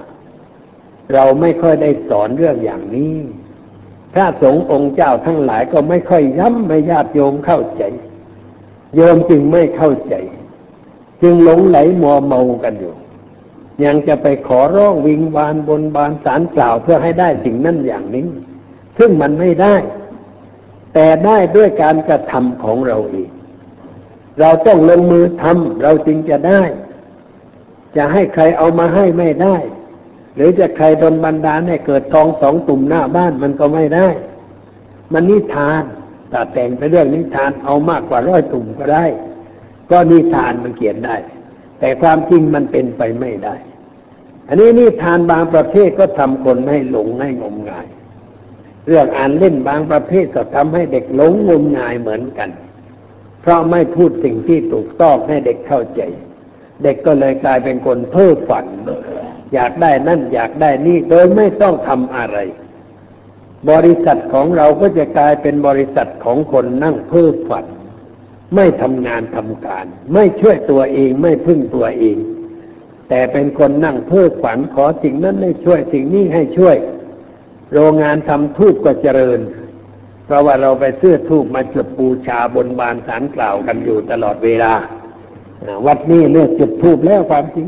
เราไม่ค่อยได้สอนเรื่องอย่างนี้พระสงฆ์องค์เจ้าทั้งหลายก็ไม่ค่อยย้ำให้ญาติโยมเข้าใจโยมจึงไม่เข้าใจจึงหลงไหลมัวเมากันอยู่ยังจะไปขอร้องวิงวานบนบานศาลกล่าวเพื่อให้ได้สิ่งนั้นอย่างนี้ซึ่งมันไม่ได้แต่ได้ด้วยการกระทำของเราเองเราต้องลงมือทำเราจึงจะได้จะให้ใครเอามาให้ไม่ได้หรือจะใครดลบันดาลให้เกิดทองสองตุ่มหน้าบ้านมันก็ไม่ได้มันนิทานแต่แต่งไปเรื่องนิทานเอามากกว่าร้อยตุ่มก็ได้ก็นิทานมันเขียนได้แต่ความจริงมันเป็นไปไม่ได้อันนี้นิทานบางประเภทก็ทำคนให้หลงให้งมงายเรื่องอ่านเล่นบางประเภทก็ทำให้เด็กหลงงมงายเหมือนกันเพราะไม่พูดสิ่งที่ถูกต้องให้เด็กเข้าใจเด็กก็เลยกลายเป็นคนเพ้อฝันอยากได้นั่นอยากได้นี่โดยไม่ต้องทำอะไรบริษัทของเราก็จะกลายเป็นบริษัทของคนนั่งเพ้อฝันไม่ทำงานทำการไม่ช่วยตัวเองไม่พึ่งตัวเองแต่เป็นคนนั่งเพ้อฝันขอสิ่งนั้นให้ช่วยสิ่งนี้ให้ช่วยโรงงานทำทูปก็เจริญเพราะว่าเราไปซื้อทูปมาจุดบูชาบนบานศาลกล่าวกันอยู่ตลอดเวลาวัดนี้เลิกจุดทูปแล้วความจริง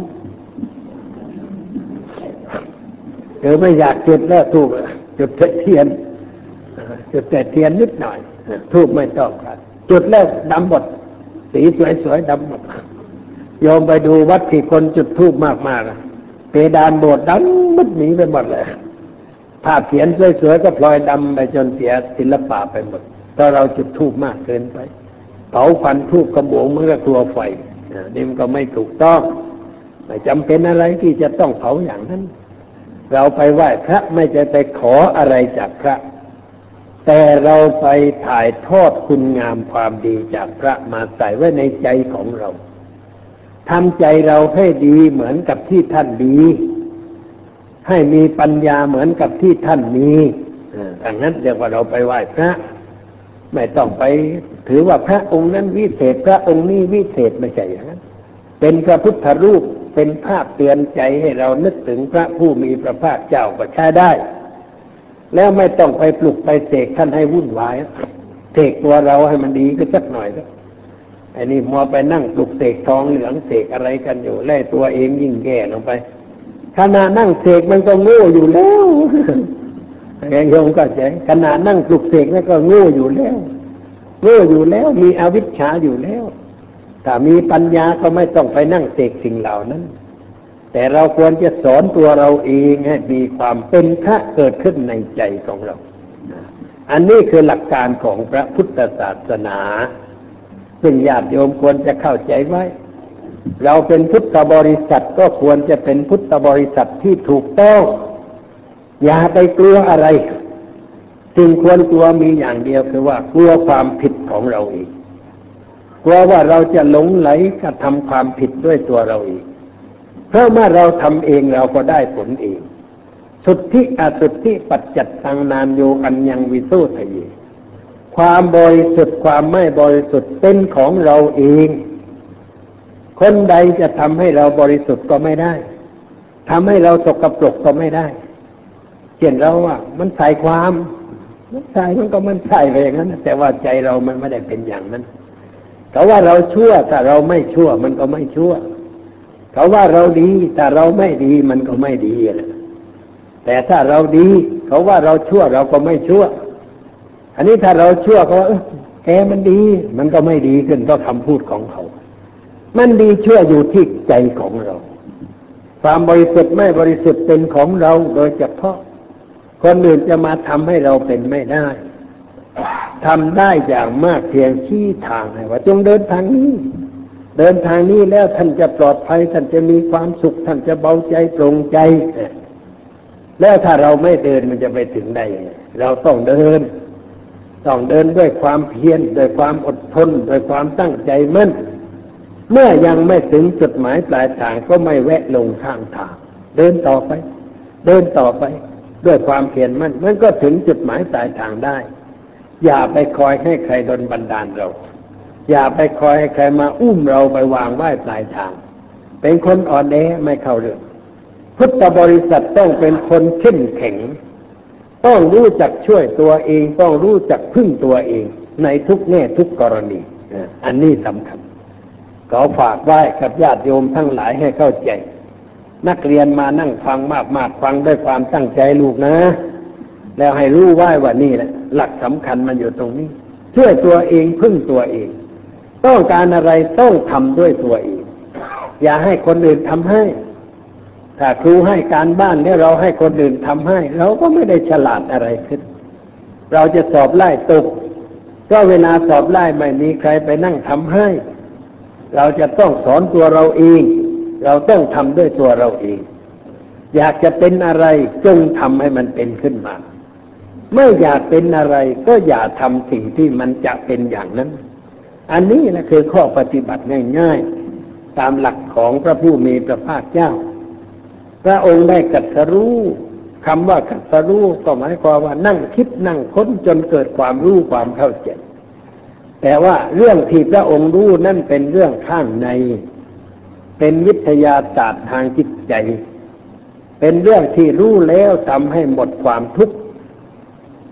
เดี๋ยวไม่อยากจุดแล้วทูปจุดแต่เทียนจุดแต่เทียนนิดหน่อยทูปไม่ต้องครับจุดแล้วดำหมดสีสวยๆดำหมดโยมไปดูวัดที่คนจุดธูปมากๆเพดานโบสถ์ดำมืดหนีไปหมดเลยภาพเขียนสวยๆก็พลอยดำไปจนเสียศิลปะไปหมดถ้าเราจุดธูปมากเกินไปเผาควันธูปกระบวงมันก็กลัวไฟนี่มันก็ไม่ถูกต้องไม่จำเป็นอะไรที่จะต้องเผาอย่างนั้น เราไปไหว้พระไม่จะไปขออะไรจากพระแต่เราไปถ่ายทอดคุณงามความดีจากพระมาใส่ไว้ในใจของเราทำใจเราให้ดีเหมือนกับที่ท่านดีให้มีปัญญาเหมือนกับที่ท่านมีดังนั้นเรียกว่าเราไปไหว้พระไม่ต้องไปถือว่าพระองค์นั้นวิเศษพระองค์นี้วิเศษไม่ใช่อย่างนั้นเป็นพระพุทธรูปเป็นภาพเตือนใจให้เรานึกถึงพระผู้มีพระภาคเจ้าก็ใช้ได้แล้วไม่ต้องไปปลุกไปเสกท่านให้วุ่นวายเสกตัวเราให้มันดีก็สักหน่อยก็อันนี้มัวไปนั่งปลุกเสกทองเหลืองเสกอะไรกันอยู่แล่ตัวเองยิ่งแก่ลงไปขณะนั่งเสกมันก็โง่อยู่แล้วแกโยมก็ใช่ขณะนั่งปลุกเสกนั่นก็โง่อยู่แล้วโง่อยู่แล้วมีอวิชชาอยู่แล้วถ้ามีปัญญาก็ไม่ต้องไปนั่งเสกสิ่งเหล่านั้นแต่เราควรจะสอนตัวเราเองให้มีความเป็นพระเกิดขึ้นในใจของเราอันนี้คือหลักการของพระพุทธศาสนาซึ่งญาติโยมควรจะเข้าใจไว้เราเป็นพุทธบริษัทก็ควรจะเป็นพุทธบริษัทที่ถูกต้องอย่าไปกลัวอะไรสิ่งควรกลัวมีอย่างเดียวคือว่ากลัวความผิดของเราเองกลัวว่าเราจะหลงไหลกระทำความผิดด้วยตัวเราเองเพราะเมื่อเราทำเองเราก็ได้ผลเองสุทธิอสุทธิปัจจัตตังนานโยอันยังวิโสทะเยความบริสุทธิ์ความไม่บริสุทธิ์เป็นของเราเองคนใดจะทำให้เราบริสุทธิ์ก็ไม่ได้ทำให้เราสกปรกก็ไม่ได้เช่นเราว่ามันใส่ความมันใส่มันก็มันใส่ไปอย่างนั้นแต่ว่าใจเรามันไม่ได้เป็นอย่างนั้นเขาว่าเราชั่วแต่เราไม่ชั่วมันก็ไม่ชั่วเขาว่าเราดีแต่เราไม่ดีมันก็ไม่ดีนะแต่ถ้าเราดีเขาว่าเราชั่วเราก็ไม่ชั่วอันนี้ถ้าเราชั่วเขาว่าแกมันดีมันก็ไม่ดีขึ้นเพราะคำพูดของเขามันดีชั่วอยู่ที่ใจของเราความบริสุทธิ์ไม่บริสุทธิ์เป็นของเราโดยเฉพาะคนอื่นจะมาทำให้เราเป็นไม่ได้ทำได้อย่างมากเพียงชี้ทางให้ว่าจงเดินทางนี้เดินทางนี้แล้วท่านจะปลอดภัยท่านจะมีความสุขท่านจะเบาใจปรงใจแล้วถ้าเราไม่เดินมันจะไปถึงได้เราต้องเดินด้วยความเพียรด้วยความอดทนด้วยความตั้งใจมั่นเมื่อยังไม่ถึงจุดหมายปลายทางก็ไม่แวะลงข้างทางเดินต่อไปด้วยความเพียรมั่นมันก็ถึงจุดหมายปลายทางได้อย่าไปคอยให้ใครดลบันดาลเราอย่าไปคอยให้ใครมาอุ้มเราไปวางไว้ปลายทางเป็นคนอ่อนแอไม่เข้าเรื่องพุทธบริษัทต้องเป็นคนเข้มแข็งต้องรู้จักช่วยตัวเองต้องรู้จักพึ่งตัวเองในทุกแง่ทุกกรณีอันนี้สำคัญขอฝากไว้กับญาติโยมทั้งหลายให้เข้าใจนักเรียนมานั่งฟังมากๆฟังด้วยความตั้งใจลูกนะแล้วให้รู้ไว้ว่านี่แหละหลักสำคัญมันอยู่ตรงนี้ช่วยตัวเองพึ่งตัวเองต้องการอะไรต้องทำด้วยตัวเองอย่าให้คนอื่นทำให้ถ้าครูให้การบ้านแล้วเราให้คนอื่นทำให้เราก็ไม่ได้ฉลาดอะไรขึ้นเราจะสอบไล่ตกก็เวลาสอบไล่ไม่มีใครไปนั่งทำให้เราจะต้องสอนตัวเราเองเราต้องทำด้วยตัวเราเองอยากจะเป็นอะไรจงทำให้มันเป็นขึ้นมาไม่อยากเป็นอะไรก็อย่าทำสิ่งที่มันจะเป็นอย่างนั้นอันนี้นะคือข้อปฏิบัติง่ายๆตามหลักของพระผู้มีพระภาคเจ้าพระองค์ได้ตรัสรู้คำว่าตรัสรู้ก็หมายความว่านั่งคิดนั่งค้นจนเกิดความรู้ความเข้าใจแต่ว่าเรื่องที่พระองค์รู้นั่นเป็นเรื่องข้างในเป็นวิทยาศาสตร์ทางจิตใจเป็นเรื่องที่รู้แล้วทำให้หมดความทุกข์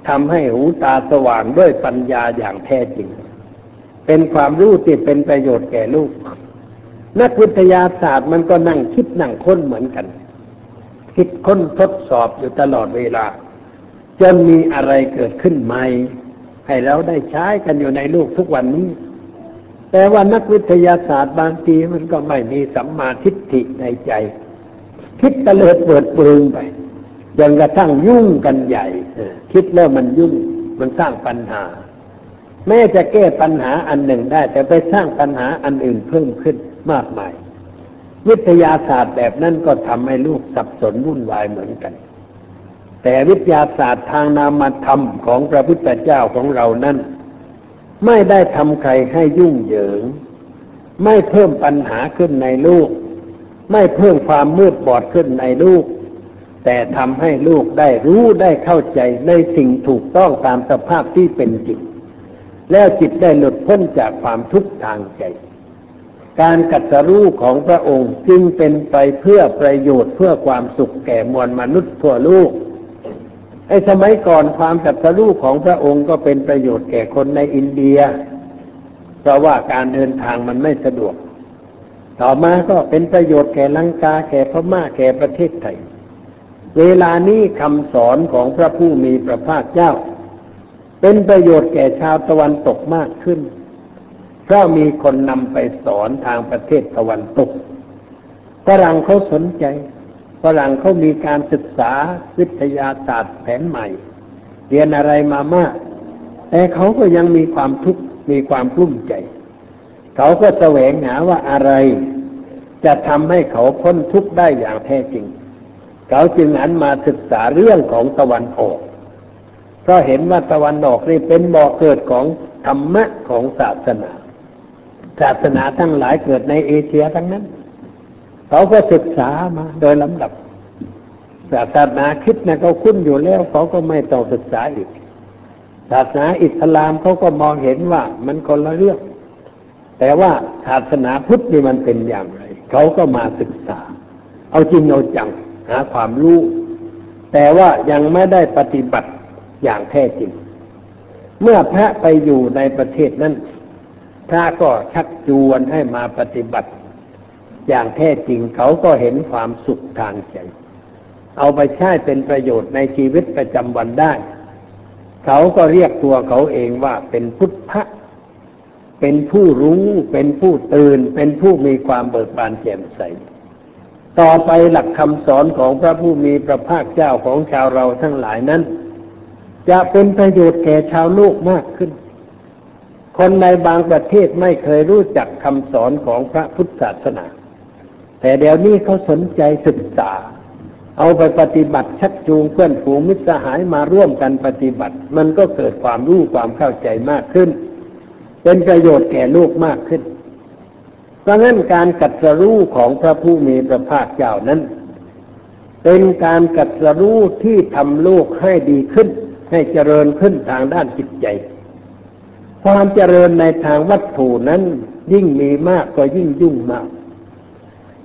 ทำให้หูตาสว่างด้วยปัญญาอย่างแท้จริงเป็นความรู้ที่เป็นประโยชน์แก่ลูกนักวิทยาศาสตร์มันก็นั่งคิดนั่งค้นเหมือนกันคิดค้นทดสอบอยู่ตลอดเวลาจนมีอะไรเกิดขึ้นใหม่ให้เราได้ใช้กันอยู่ในโลกทุกวันนี้แต่ว่านักวิทยาศาสตร์บางทีมันก็ไม่มีสัมมาทิฏฐิในใจคิดตะเลิดเปิดเปลืองไปจนกระทั่งยุ่งกันใหญ่คิดแล้วมันยุ่งมันสร้างปัญหาแม้จะแก้ปัญหาอันหนึ่งได้แต่ไปสร้างปัญหาอันอื่นเพิ่มขึ้นมากมายวิทยาศาสตร์แบบนั้นก็ทำให้ลูกสับสนวุ่นวายเหมือนกัน แต่วิทยาศาสตร์ทางนามธรรมของพระพุทธเจ้าของเรานั้นไม่ได้ทำใครให้ยุ่งเหยิงไม่เพิ่มปัญหาขึ้นในลูกไม่เพิ่มความมืดบอดขึ้นในลูกแต่ทำให้ลูกได้รู้ได้เข้าใจในสิ่งถูกต้องตามสภาพที่เป็นจริงแล้วจิตได้หลุดพ้นจากความทุกข์ทางใจการกัตตรู้ของพระองค์จึงเป็นไปเพื่อประโยชน์เพื่อความสุขแก่มวลมนุษย์ทั่วโลกไอ้สมัยก่อนความกัตตรู้ของพระองค์ก็เป็นประโยชน์แก่คนในอินเดียเพราะว่าการเดินทางมันไม่สะดวกต่อมาก็เป็นประโยชน์แก่ลังกาแก่พม่าแก่ประเทศไทยเวลานี้คำสอนของพระผู้มีพระภาคเจ้าเป็นประโยชน์แก่ชาวตะวันตกมากขึ้นเพราะมีคนนำไปสอนทางประเทศตะวันตกฝรั่งเขาสนใจฝรั่งเขามีการศึกษาวิทยาศาสตร์แผนใหม่เรียนอะไรมามากแต่เขาก็ยังมีความทุกข์มีความกลุ้มใจเขาก็แสวงหาว่าอะไรจะทำให้เขาพ้นทุกข์ได้อย่างแท้จริงเขาจึงหันมาศึกษาเรื่องของตะวันออกเพราะเห็นว่าตะวันออกนี่เป็นบ่อเกิดของธรรมะของศาสนาทั้งหลายเกิดในเอเชียทั้งนั้นเขาก็ศึกษามาโดยลำดับศาสนาคริสต์นะเขาคุ้นอยู่แล้วเขาก็ไม่ต้องศึกษาอีกศาสนาอิสลามเขาก็มองเห็นว่ามันคนละเรื่องแต่ว่าศาสนาพุทธนี่มันเป็นอย่างไรเขาก็มาศึกษาเอาจริงเอาจังหาความรู้แต่ว่ายังไม่ได้ปฏิบัติอย่างแท้จริงเมื่อพระไปอยู่ในประเทศนั้นพระก็ชักชวนให้มาปฏิบัติอย่างแท้จริงเขาก็เห็นความสุขทางใจเอาไปใช้เป็นประโยชน์ในชีวิตประจำวันได้เขาก็เรียกตัวเขาเองว่าเป็นพุทธะเป็นผู้รู้เป็นผู้ตื่นเป็นผู้มีความเบิกบานแจ่มใสต่อไปหลักคำสอนของพระผู้มีพระภาคเจ้าของชาวเราทั้งหลายนั้นจะเป็นประโยชน์แก่ชาวโลกมากขึ้นคนในบางประเทศไม่เคยรู้จักคำสอนของพระพุทธศาสนาแต่เดี๋ยวนี้เขาสนใจศึกษาเอาไปปฏิบัติชักจูงเพื่อนฝูงมิตรสหายมาร่วมกันปฏิบัติมันก็เกิดความรู้ความเข้าใจมากขึ้นเป็นประโยชน์แก่โลกมากขึ้นเพราะงั้นการกัตตรู้ของพระผู้มีพระภาคเจ้านั้นเป็นการกัตตรู้ที่ทำโลกให้ดีขึ้นให้เจริญขึ้นทางด้านจิตใจความเจริญในทางวัตถุนั้นยิ่งมีมากก็ยิ่งยุ่งมาก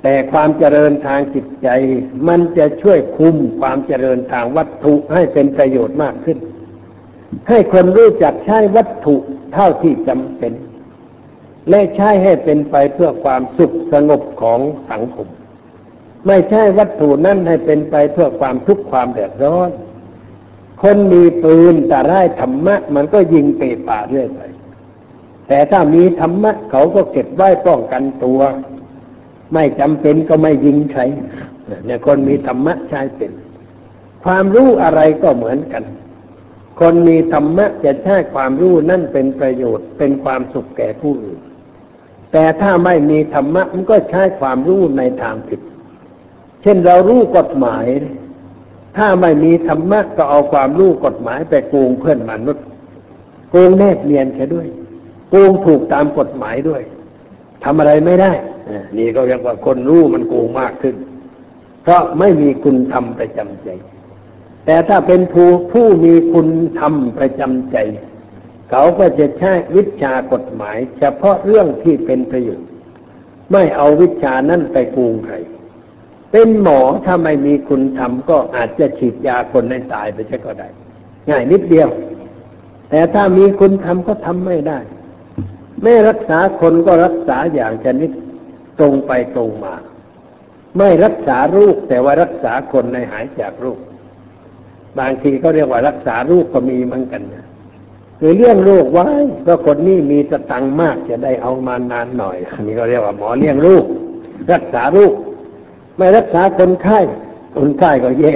แต่ความเจริญทางจิตใจมันจะช่วยคุมความเจริญทางวัตถุให้เป็นประโยชน์มากขึ้นให้คนรู้จักใช้วัตถุเท่าที่จำเป็นและใช้ให้เป็นไปเพื่อความสุขสงบของสังคมไม่ใช่วัตถุนั้นให้เป็นไปเพื่อความทุกข์ความเดือดร้อนคนมีปืนแต่ไร้ธรรมะมันก็ยิงเปะปะเรื่อยไปแต่ถ้ามีธรรมะเขาก็เก็บไว้ป้องกันตัวไม่จำเป็นก็ไม่ยิงใครเนี่ยคนมีธรรมะใช้เป็นความรู้อะไรก็เหมือนกันคนมีธรรมะจะใช้ความรู้นั่นเป็นประโยชน์เป็นความสุขแก่ผู้อื่นแต่ถ้าไม่มีธรรมะมันก็ใช้ความรู้ในทางผิดเช่นเรารู้กฎหมายถ้าไม่มีธรรมะก็เอาความรู้กฎหมายไปโกงเพื่อนมนุษย์โกงแนบเนียนแค่ด้วยโกงถูกตามกฎหมายด้วยทำอะไรไม่ได้นี่ก็เรียกว่าคนรู้มันโกงมากขึ้นเพราะไม่มีคุณธรรมประจำใจแต่ถ้าเป็นผู้มีคุณธรรมประจำใจเขาก็จะใช้วิชากฎหมายเฉพาะเรื่องที่เป็นประโยชน์ไม่เอาวิชานั้นไปโกงใครเป็นหมอถ้าไม่มีคุณธรรมก็อาจจะฉีดยาคนให้ตายไปซะก็ได้ง่ายนิดเดียวแต่ถ้ามีคุณธรรมก็ทำไม่ได้ไม่รักษาคนก็รักษาอย่างชนิดตรงไปตรงมาไม่รักษาโรคแต่ว่ารักษาคนให้หายจากโรคบางทีก็เรียกว่ารักษาโรคก็มีเหมือนกันนะคือเลี้ยงโรคไว้ก็คนนี้มีสตังค์มากจะได้เอามานานหน่อยนี่ก็เรียกว่าหมอเลี้ยงโรครักษาโรคไม่รักษาคนไข้คนไข้ก็แย่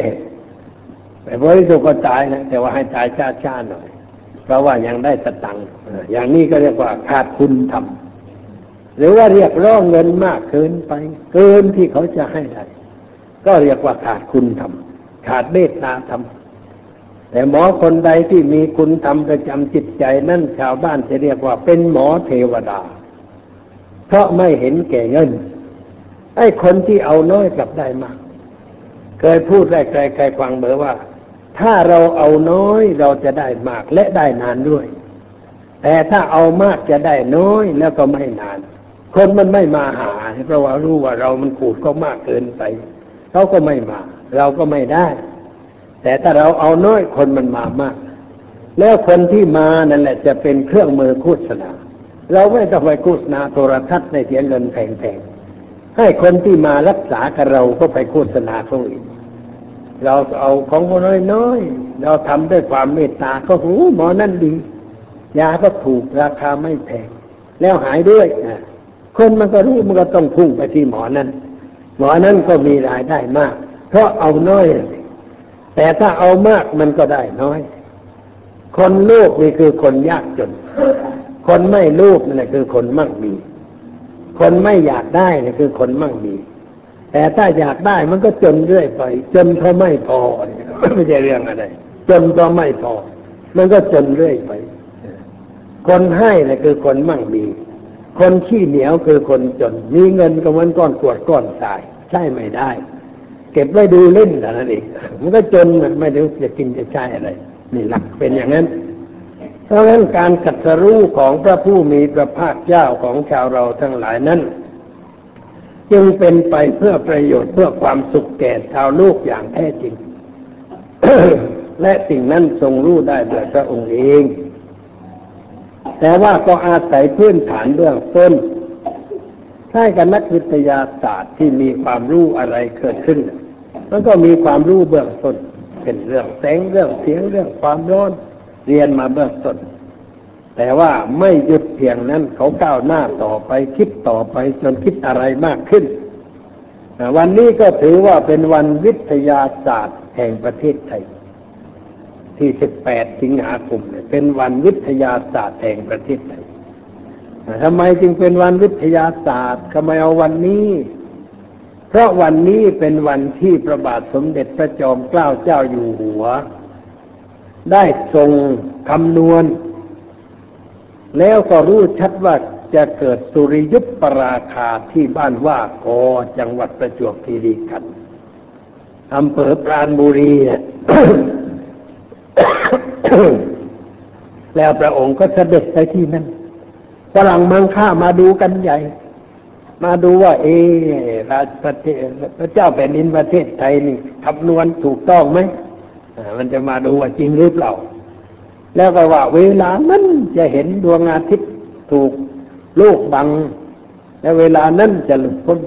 ไปบริสุทธิ์ก็ตายนะแต่ว่าให้ตายช้าๆหน่อยเพราะว่ายังได้สตังค์อย่างนี้ก็เรียกว่าขาดคุณธรรมหรือว่าเรียกร้องเงินมากเกินไปเกินที่เขาจะให้ได้ก็เรียกว่าขาดคุณธรรมขาดเมตตาธรรม แต่หมอคนใดที่มีคุณธรรมประจำจิตใจนั่นชาวบ้านจะเรียกว่าเป็นหมอเทวดาเพราะไม่เห็นแก่เงินไอ้คนที่เอาน้อยกลับได้มากเคยพูดไกลไกลไกลฟังเบอร์ว่าถ้าเราเอาน้อยเราจะได้มากและได้นานด้วยแต่ถ้าเอามากจะได้น้อยแล้วก็ไม่นานคนมันไม่มาหาเพราะว่ารู้ว่าเรามันขูดเขามากเกินไปเขาก็ไม่มาเราก็ไม่ได้แต่ถ้าเราเอาน้อยคนมันมามากแล้วคนที่มานั่นแหละจะเป็นเครื่องมือโฆษณาเราไม่ต้องไปโฆษณาโทรทัศน์ในเสียเงินแพงๆให้คนที่มารักษากับเราก็ไปโฆษณาเขาอีกเราเอาของคนน้อยๆเราทำด้วยความเมตตาก็หูหมอนั่นดียาก็ถูกราคาไม่แพงแล้วหายด้วยคนมันก็รู้มันก็ต้องพุ่งไปที่หมอนั้นหมอนั้นก็มีรายได้มากเพราะเอาน้อยแต่ถ้าเอามากมันก็ได้น้อยคนโลภนี่คือคนยากจนคนไม่โลภนั่นแหละคือคนมั่งมีคนไม่อยากได้นี่คือคนมั่งมีแต่ถ้าอยากได้มันก็จนเรื่อยไปจนเพราะไม่พอไม่ใช่เรื่องอะไรจนเพราะไม่พอมันก็จนเรื่อยไปคนให้นี่คือคนมั่งมีคนขี้เหนียวคือคนจนมีเงินก็เหมือนก้อนกรวดก้อนทรายใช้ไม่ได้เก็บไว้ดูเล่นแต่นั้นเองมันก็จนไม่รู้จะกินจะใช้อะไรนี่หลักเป็นอย่างนั้นเพราะฉะนั้นการตรัสรู้ของพระผู้มีพระภาคเจ้าของชาวเราทั้งหลายนั้นจึงเป็นไปเพื่อประโยชน์เพื่อความสุขแก่ชาวโลกอย่างแท้จริง และสิ่งนั้นทรงรู้ได้ด้วยพระองค์เองแต่ว่าก็อาศัยพื้นฐานเบื้องต้นใช่กับนักวิทยาศาสตร์ที่มีความรู้อะไรเกิดขึ้นมันก็มีความรู้เบื้องต้นเป็นเรื่องแสงเรื่องเสียงเรื่องความร้อนเรียนมาเบื้องต้นแต่ว่าไม่หยุดเพียงนั้นเขาก้าวหน้าต่อไปคิดต่อไปจนคิดอะไรมากขึ้นวันนี้ก็ถือว่าเป็นวันวิทยาศาสตร์แห่งประเทศไทยที่18สิงหาคมเป็นวันวิทยาศาสตร์แห่งประเทศไทยทำไมจึงเป็นวันวิทยาศาสตร์ทำไมเอาวันนี้เพราะวันนี้เป็นวันที่พระบาทสมเด็จพระจอมเกล้าเจ้าอยู่หัวได้ทรงคำนวณแล้วก็รู้ชัดว่าจะเกิดสุริยุปราคาที่บ้านว่ากอจังหวัดประจวบคีรีขันธ์อำเภอปราณบุรี แล้วพระองค์ก็เสด็จไปที่นั่นฝรั่งมังค่ามาดูกันใหญ่มาดูว่าพระเจ้าแผ่นดินประเทศไทยนี่คำนวณถูกต้องไหมมันจะมาดูว่าจริงหรือเปล่าแล้วก็ว่าเวลานั้นจะเห็นดวงอาทิตย์ถูกลูกบังและเวลานั้นจะหลุดพ้น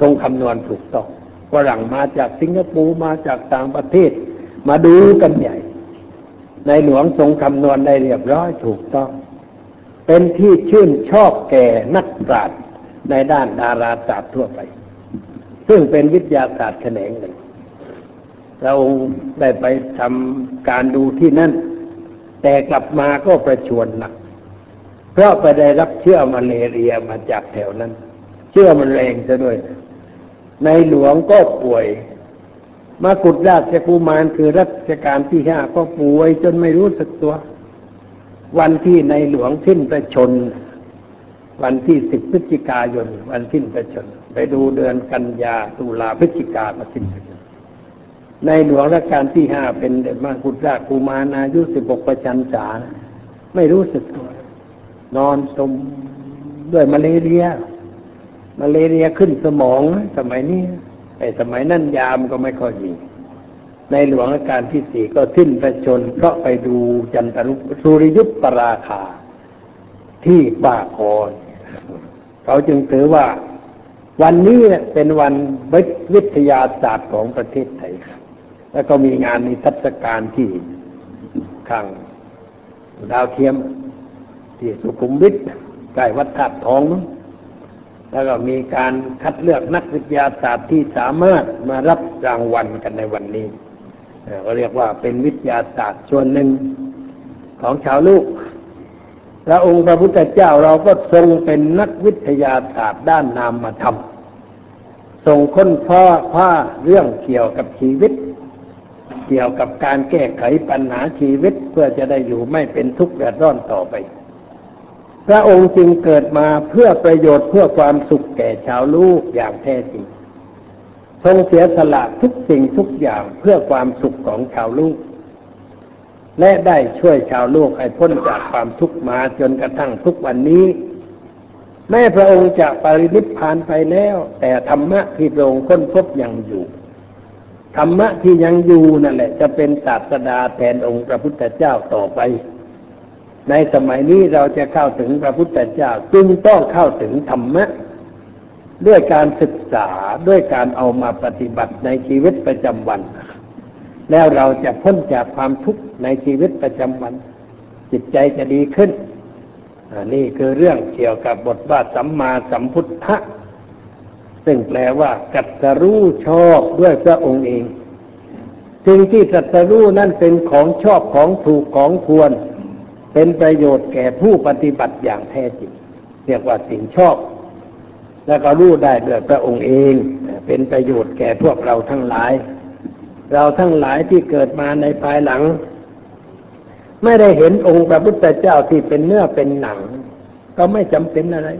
ทรงคำนวณถูกต้องฝรั่งมาจากสิงคโปร์มาจากต่างประเทศมาดูกันใหญ่ในหลวงทรงคำนวณได้เรียบร้อยถูกต้องเป็นที่ชื่นชอบแก่นักปราชญ์ในด้านดาราศาสตร์ทั่วไปซึ่งเป็นวิทยาศาสตร์แขนงหนึ่งเราได้ไปทำการดูที่นั่นแต่กลับมาก็ประชวรหนักเพราะไปได้รับเชื้อมาเลเรียมาจากแถวนั้นเชื้อมันแรงซะด้วยในหลวงก็ป่วยมกุฎราชกุมารคือรัชกาลที่ 5ก็ป่วยจนไม่รู้สึกตัววันที่ในหลวงสิ้นประชนวันที่10พฤศจิกายนวันสิ้นประชนไปดูเดือนกันยาตุลาพฤศจิกามาสิ้นประชนในหลวงรัชกาลที่ 5เป็นมกุฎราชกุมารอายุ16ประจันษาไม่รู้สึกตัวนอนจมด้วยมาเลเรียขึ้นสมองสมัยนี้ไอ้สมัยนั้นยามก็ไม่ค่อยมีในหลวงรัชกาลที่ 4ก็สิ้นประชนม์เพราะไปดูจันทรุสุริยุปราคาที่บ้านกอเขาจึงถือว่าวันนี้เป็นวันวิทยาศาสตร์ของประเทศไทยแล้วก็มีงานนิทรรศการที่ข้างดาวเทียมที่สุขุมวิทใกล้วัดธาตุทองแล้วก็มีการคัดเลือกนักวิทยาศาสตร์ที่สามารถมารับรางวัลกันในวันนี้ก็เรียกว่าเป็นวิทยาศาสตร์ส่วนหนึ่งของชาวโลกพระองค์พระพุทธเจ้าเราก็ทรงเป็นนักวิทยาศาสตร์ด้านนามธรรมทรงค้นคว้าเรื่องเกี่ยวกับชีวิต เกี่ยวกับการแก้ไขปัญหาชีวิตเพื่อจะได้อยู่ไม่เป็นทุกข์เดือดร้อนต่อไปพระองค์จึงเกิดมาเพื่อประโยชน์เพื่อความสุขแก่ชาวโลกอย่างแท้จริงทรงเสียสละทุกสิ่งทุกอย่างเพื่อความสุขของชาวโลกและได้ช่วยชาวโลกให้พ้นจากความทุกข์มาจนกระทั่งทุกวันนี้แม้พระองค์จะปรินิพพานไปแล้วแต่ธรรมะที่พระองค์ค้นพบยังอยู่ธรรมะที่ยังอยู่นั่นแหละจะเป็นศาสดาแทนองค์พระพุทธเจ้าต่อไปในสมัยนี้เราจะเข้าถึงพระพุทธเจ้าจึงต้องเข้าถึงธรรมะด้วยการศึกษาด้วยการเอามาปฏิบัติในชีวิตประจำวันแล้วเราจะพ้นจากความทุกข์ในชีวิตประจำวันจิตใจจะดีขึ้นนี่คือเรื่องเกี่ยวกับบทว่าสัมมาสัมพุทธะซึ่งแปลว่าตรัสรู้ชอบด้วยพระองค์เองสิ่งที่ตรัสรู้นั้นเป็นของชอบของถูกของควรเป็นประโยชน์แก่ผู้ปฏิบัติอย่างแท้จริงเรียกว่าสิ่งชอบและก็รู้ได้ด้วยพระองค์เองเป็นประโยชน์แก่พวกเราทั้งหลายเราทั้งหลายที่เกิดมาในภายหลังไม่ได้เห็นองค์พระพุทธเจ้าที่เป็นเนื้อเป็นหนังก็ไม่จำเป็นอะไร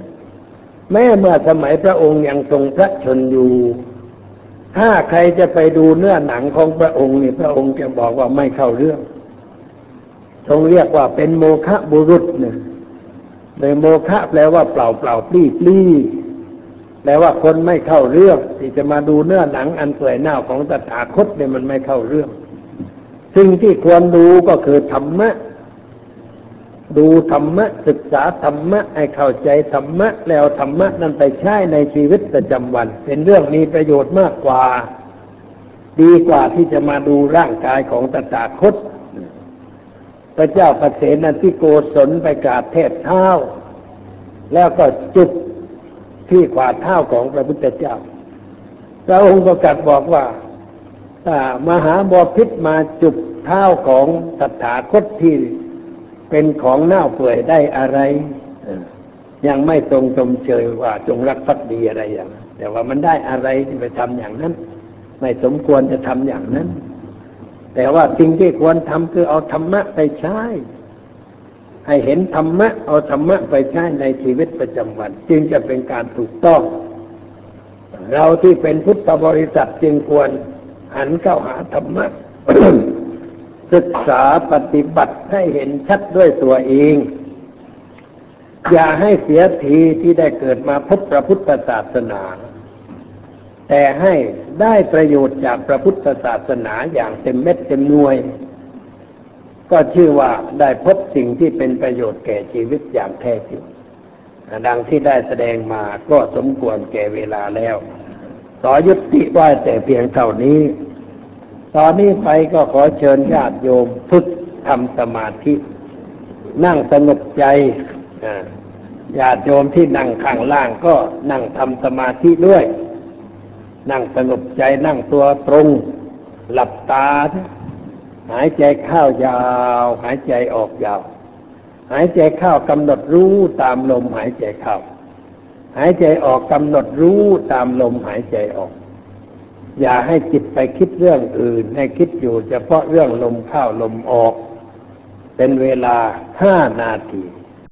แม้เมื่อสมัยพระองค์ยังทรงพระชนอยู่ถ้าใครจะไปดูเนื้อหนังของพระองค์นี่พระองค์จะบอกว่าไม่เข้าเรื่องทรงเรียกว่าเป็นโมฆะบุรุษเนี่ยในโมฆะแปลว่าเปล่าเปล่าปลี้ปลี้แปลว่าคนไม่เข้าเรื่องที่จะมาดูเนื้อหนังอันเปื่อยเน่าของตถาคตเนี่ยมันไม่เข้าเรื่องสิ่งที่ควรดูก็คือธรรมะดูธรรมะศึกษาธรรมะให้เข้าใจธรรมะแล้วธรรมะนั้นไปใช้ในชีวิตประจำวันเป็นเรื่องมีประโยชน์มากกว่าดีกว่าที่จะมาดูร่างกายของตถาคตพระเจ้าประเสนที่โกศลไปกราบเทศเท้าแล้วก็จุดที่ขวาเท้าของพระพุทธเจ้าพระองค์ก็กลับบอกว่ามหาบพิตรมาจุดเท้าของตถาคตที่เป็นของเน่าเปื่อยได้อะไรยังไม่ทรงชมเชยว่าจงรักภักดีอะไรอย่างนั้นแต่ว่ามันได้อะไรที่ไปทำอย่างนั้นไม่สมควรจะทำอย่างนั้นแต่ว่าสิ่งที่ควรทำคือเอาธรรมะไปใช้ให้เห็นธรรมะเอาธรรมะไปใช้ในชีวิตประจำวันจึงจะเป็นการถูกต้องเราที่เป็นพุทธบริษัทจึงควรหันเข้าหาธรรมะ ศึกษาปฏิบัติให้เห็นชัดด้วยตัวเองอย่าให้เสียทีที่ได้เกิดมาพบพระพุทธศาสนาแต่ให้ได้ประโยชน์จากพระพุทธศาสนาอย่างเต็มเม็ดเต็มหน่วยก็ชื่อว่าได้พบสิ่งที่เป็นประโยชน์แก่ชีวิตอย่างแท้จริงดังที่ได้แสดงมาก็สมควรแก่เวลาแล้วขอยุติไว้แต่เพียงเท่านี้ตอนนี้ไปก็ขอเชิญญาติโยมฝึกทำสมาธินั่งสงบใจญาติโยมที่นั่งข้างล่างก็นั่งทำสมาธิด้วยนั่งสงบใจนั่งตัวตรงหลับตาหายใจเข้ายาวหายใจออกยาวหายใจเข้ากำหนดรู้ตามลมหายใจเข้าหายใจออกกำหนดรู้ตามลมหายใจออกอย่าให้จิตไปคิดเรื่องอื่นให้คิดอยู่เฉพาะเรื่องลมเข้าลมออกเป็นเวลา5 นาที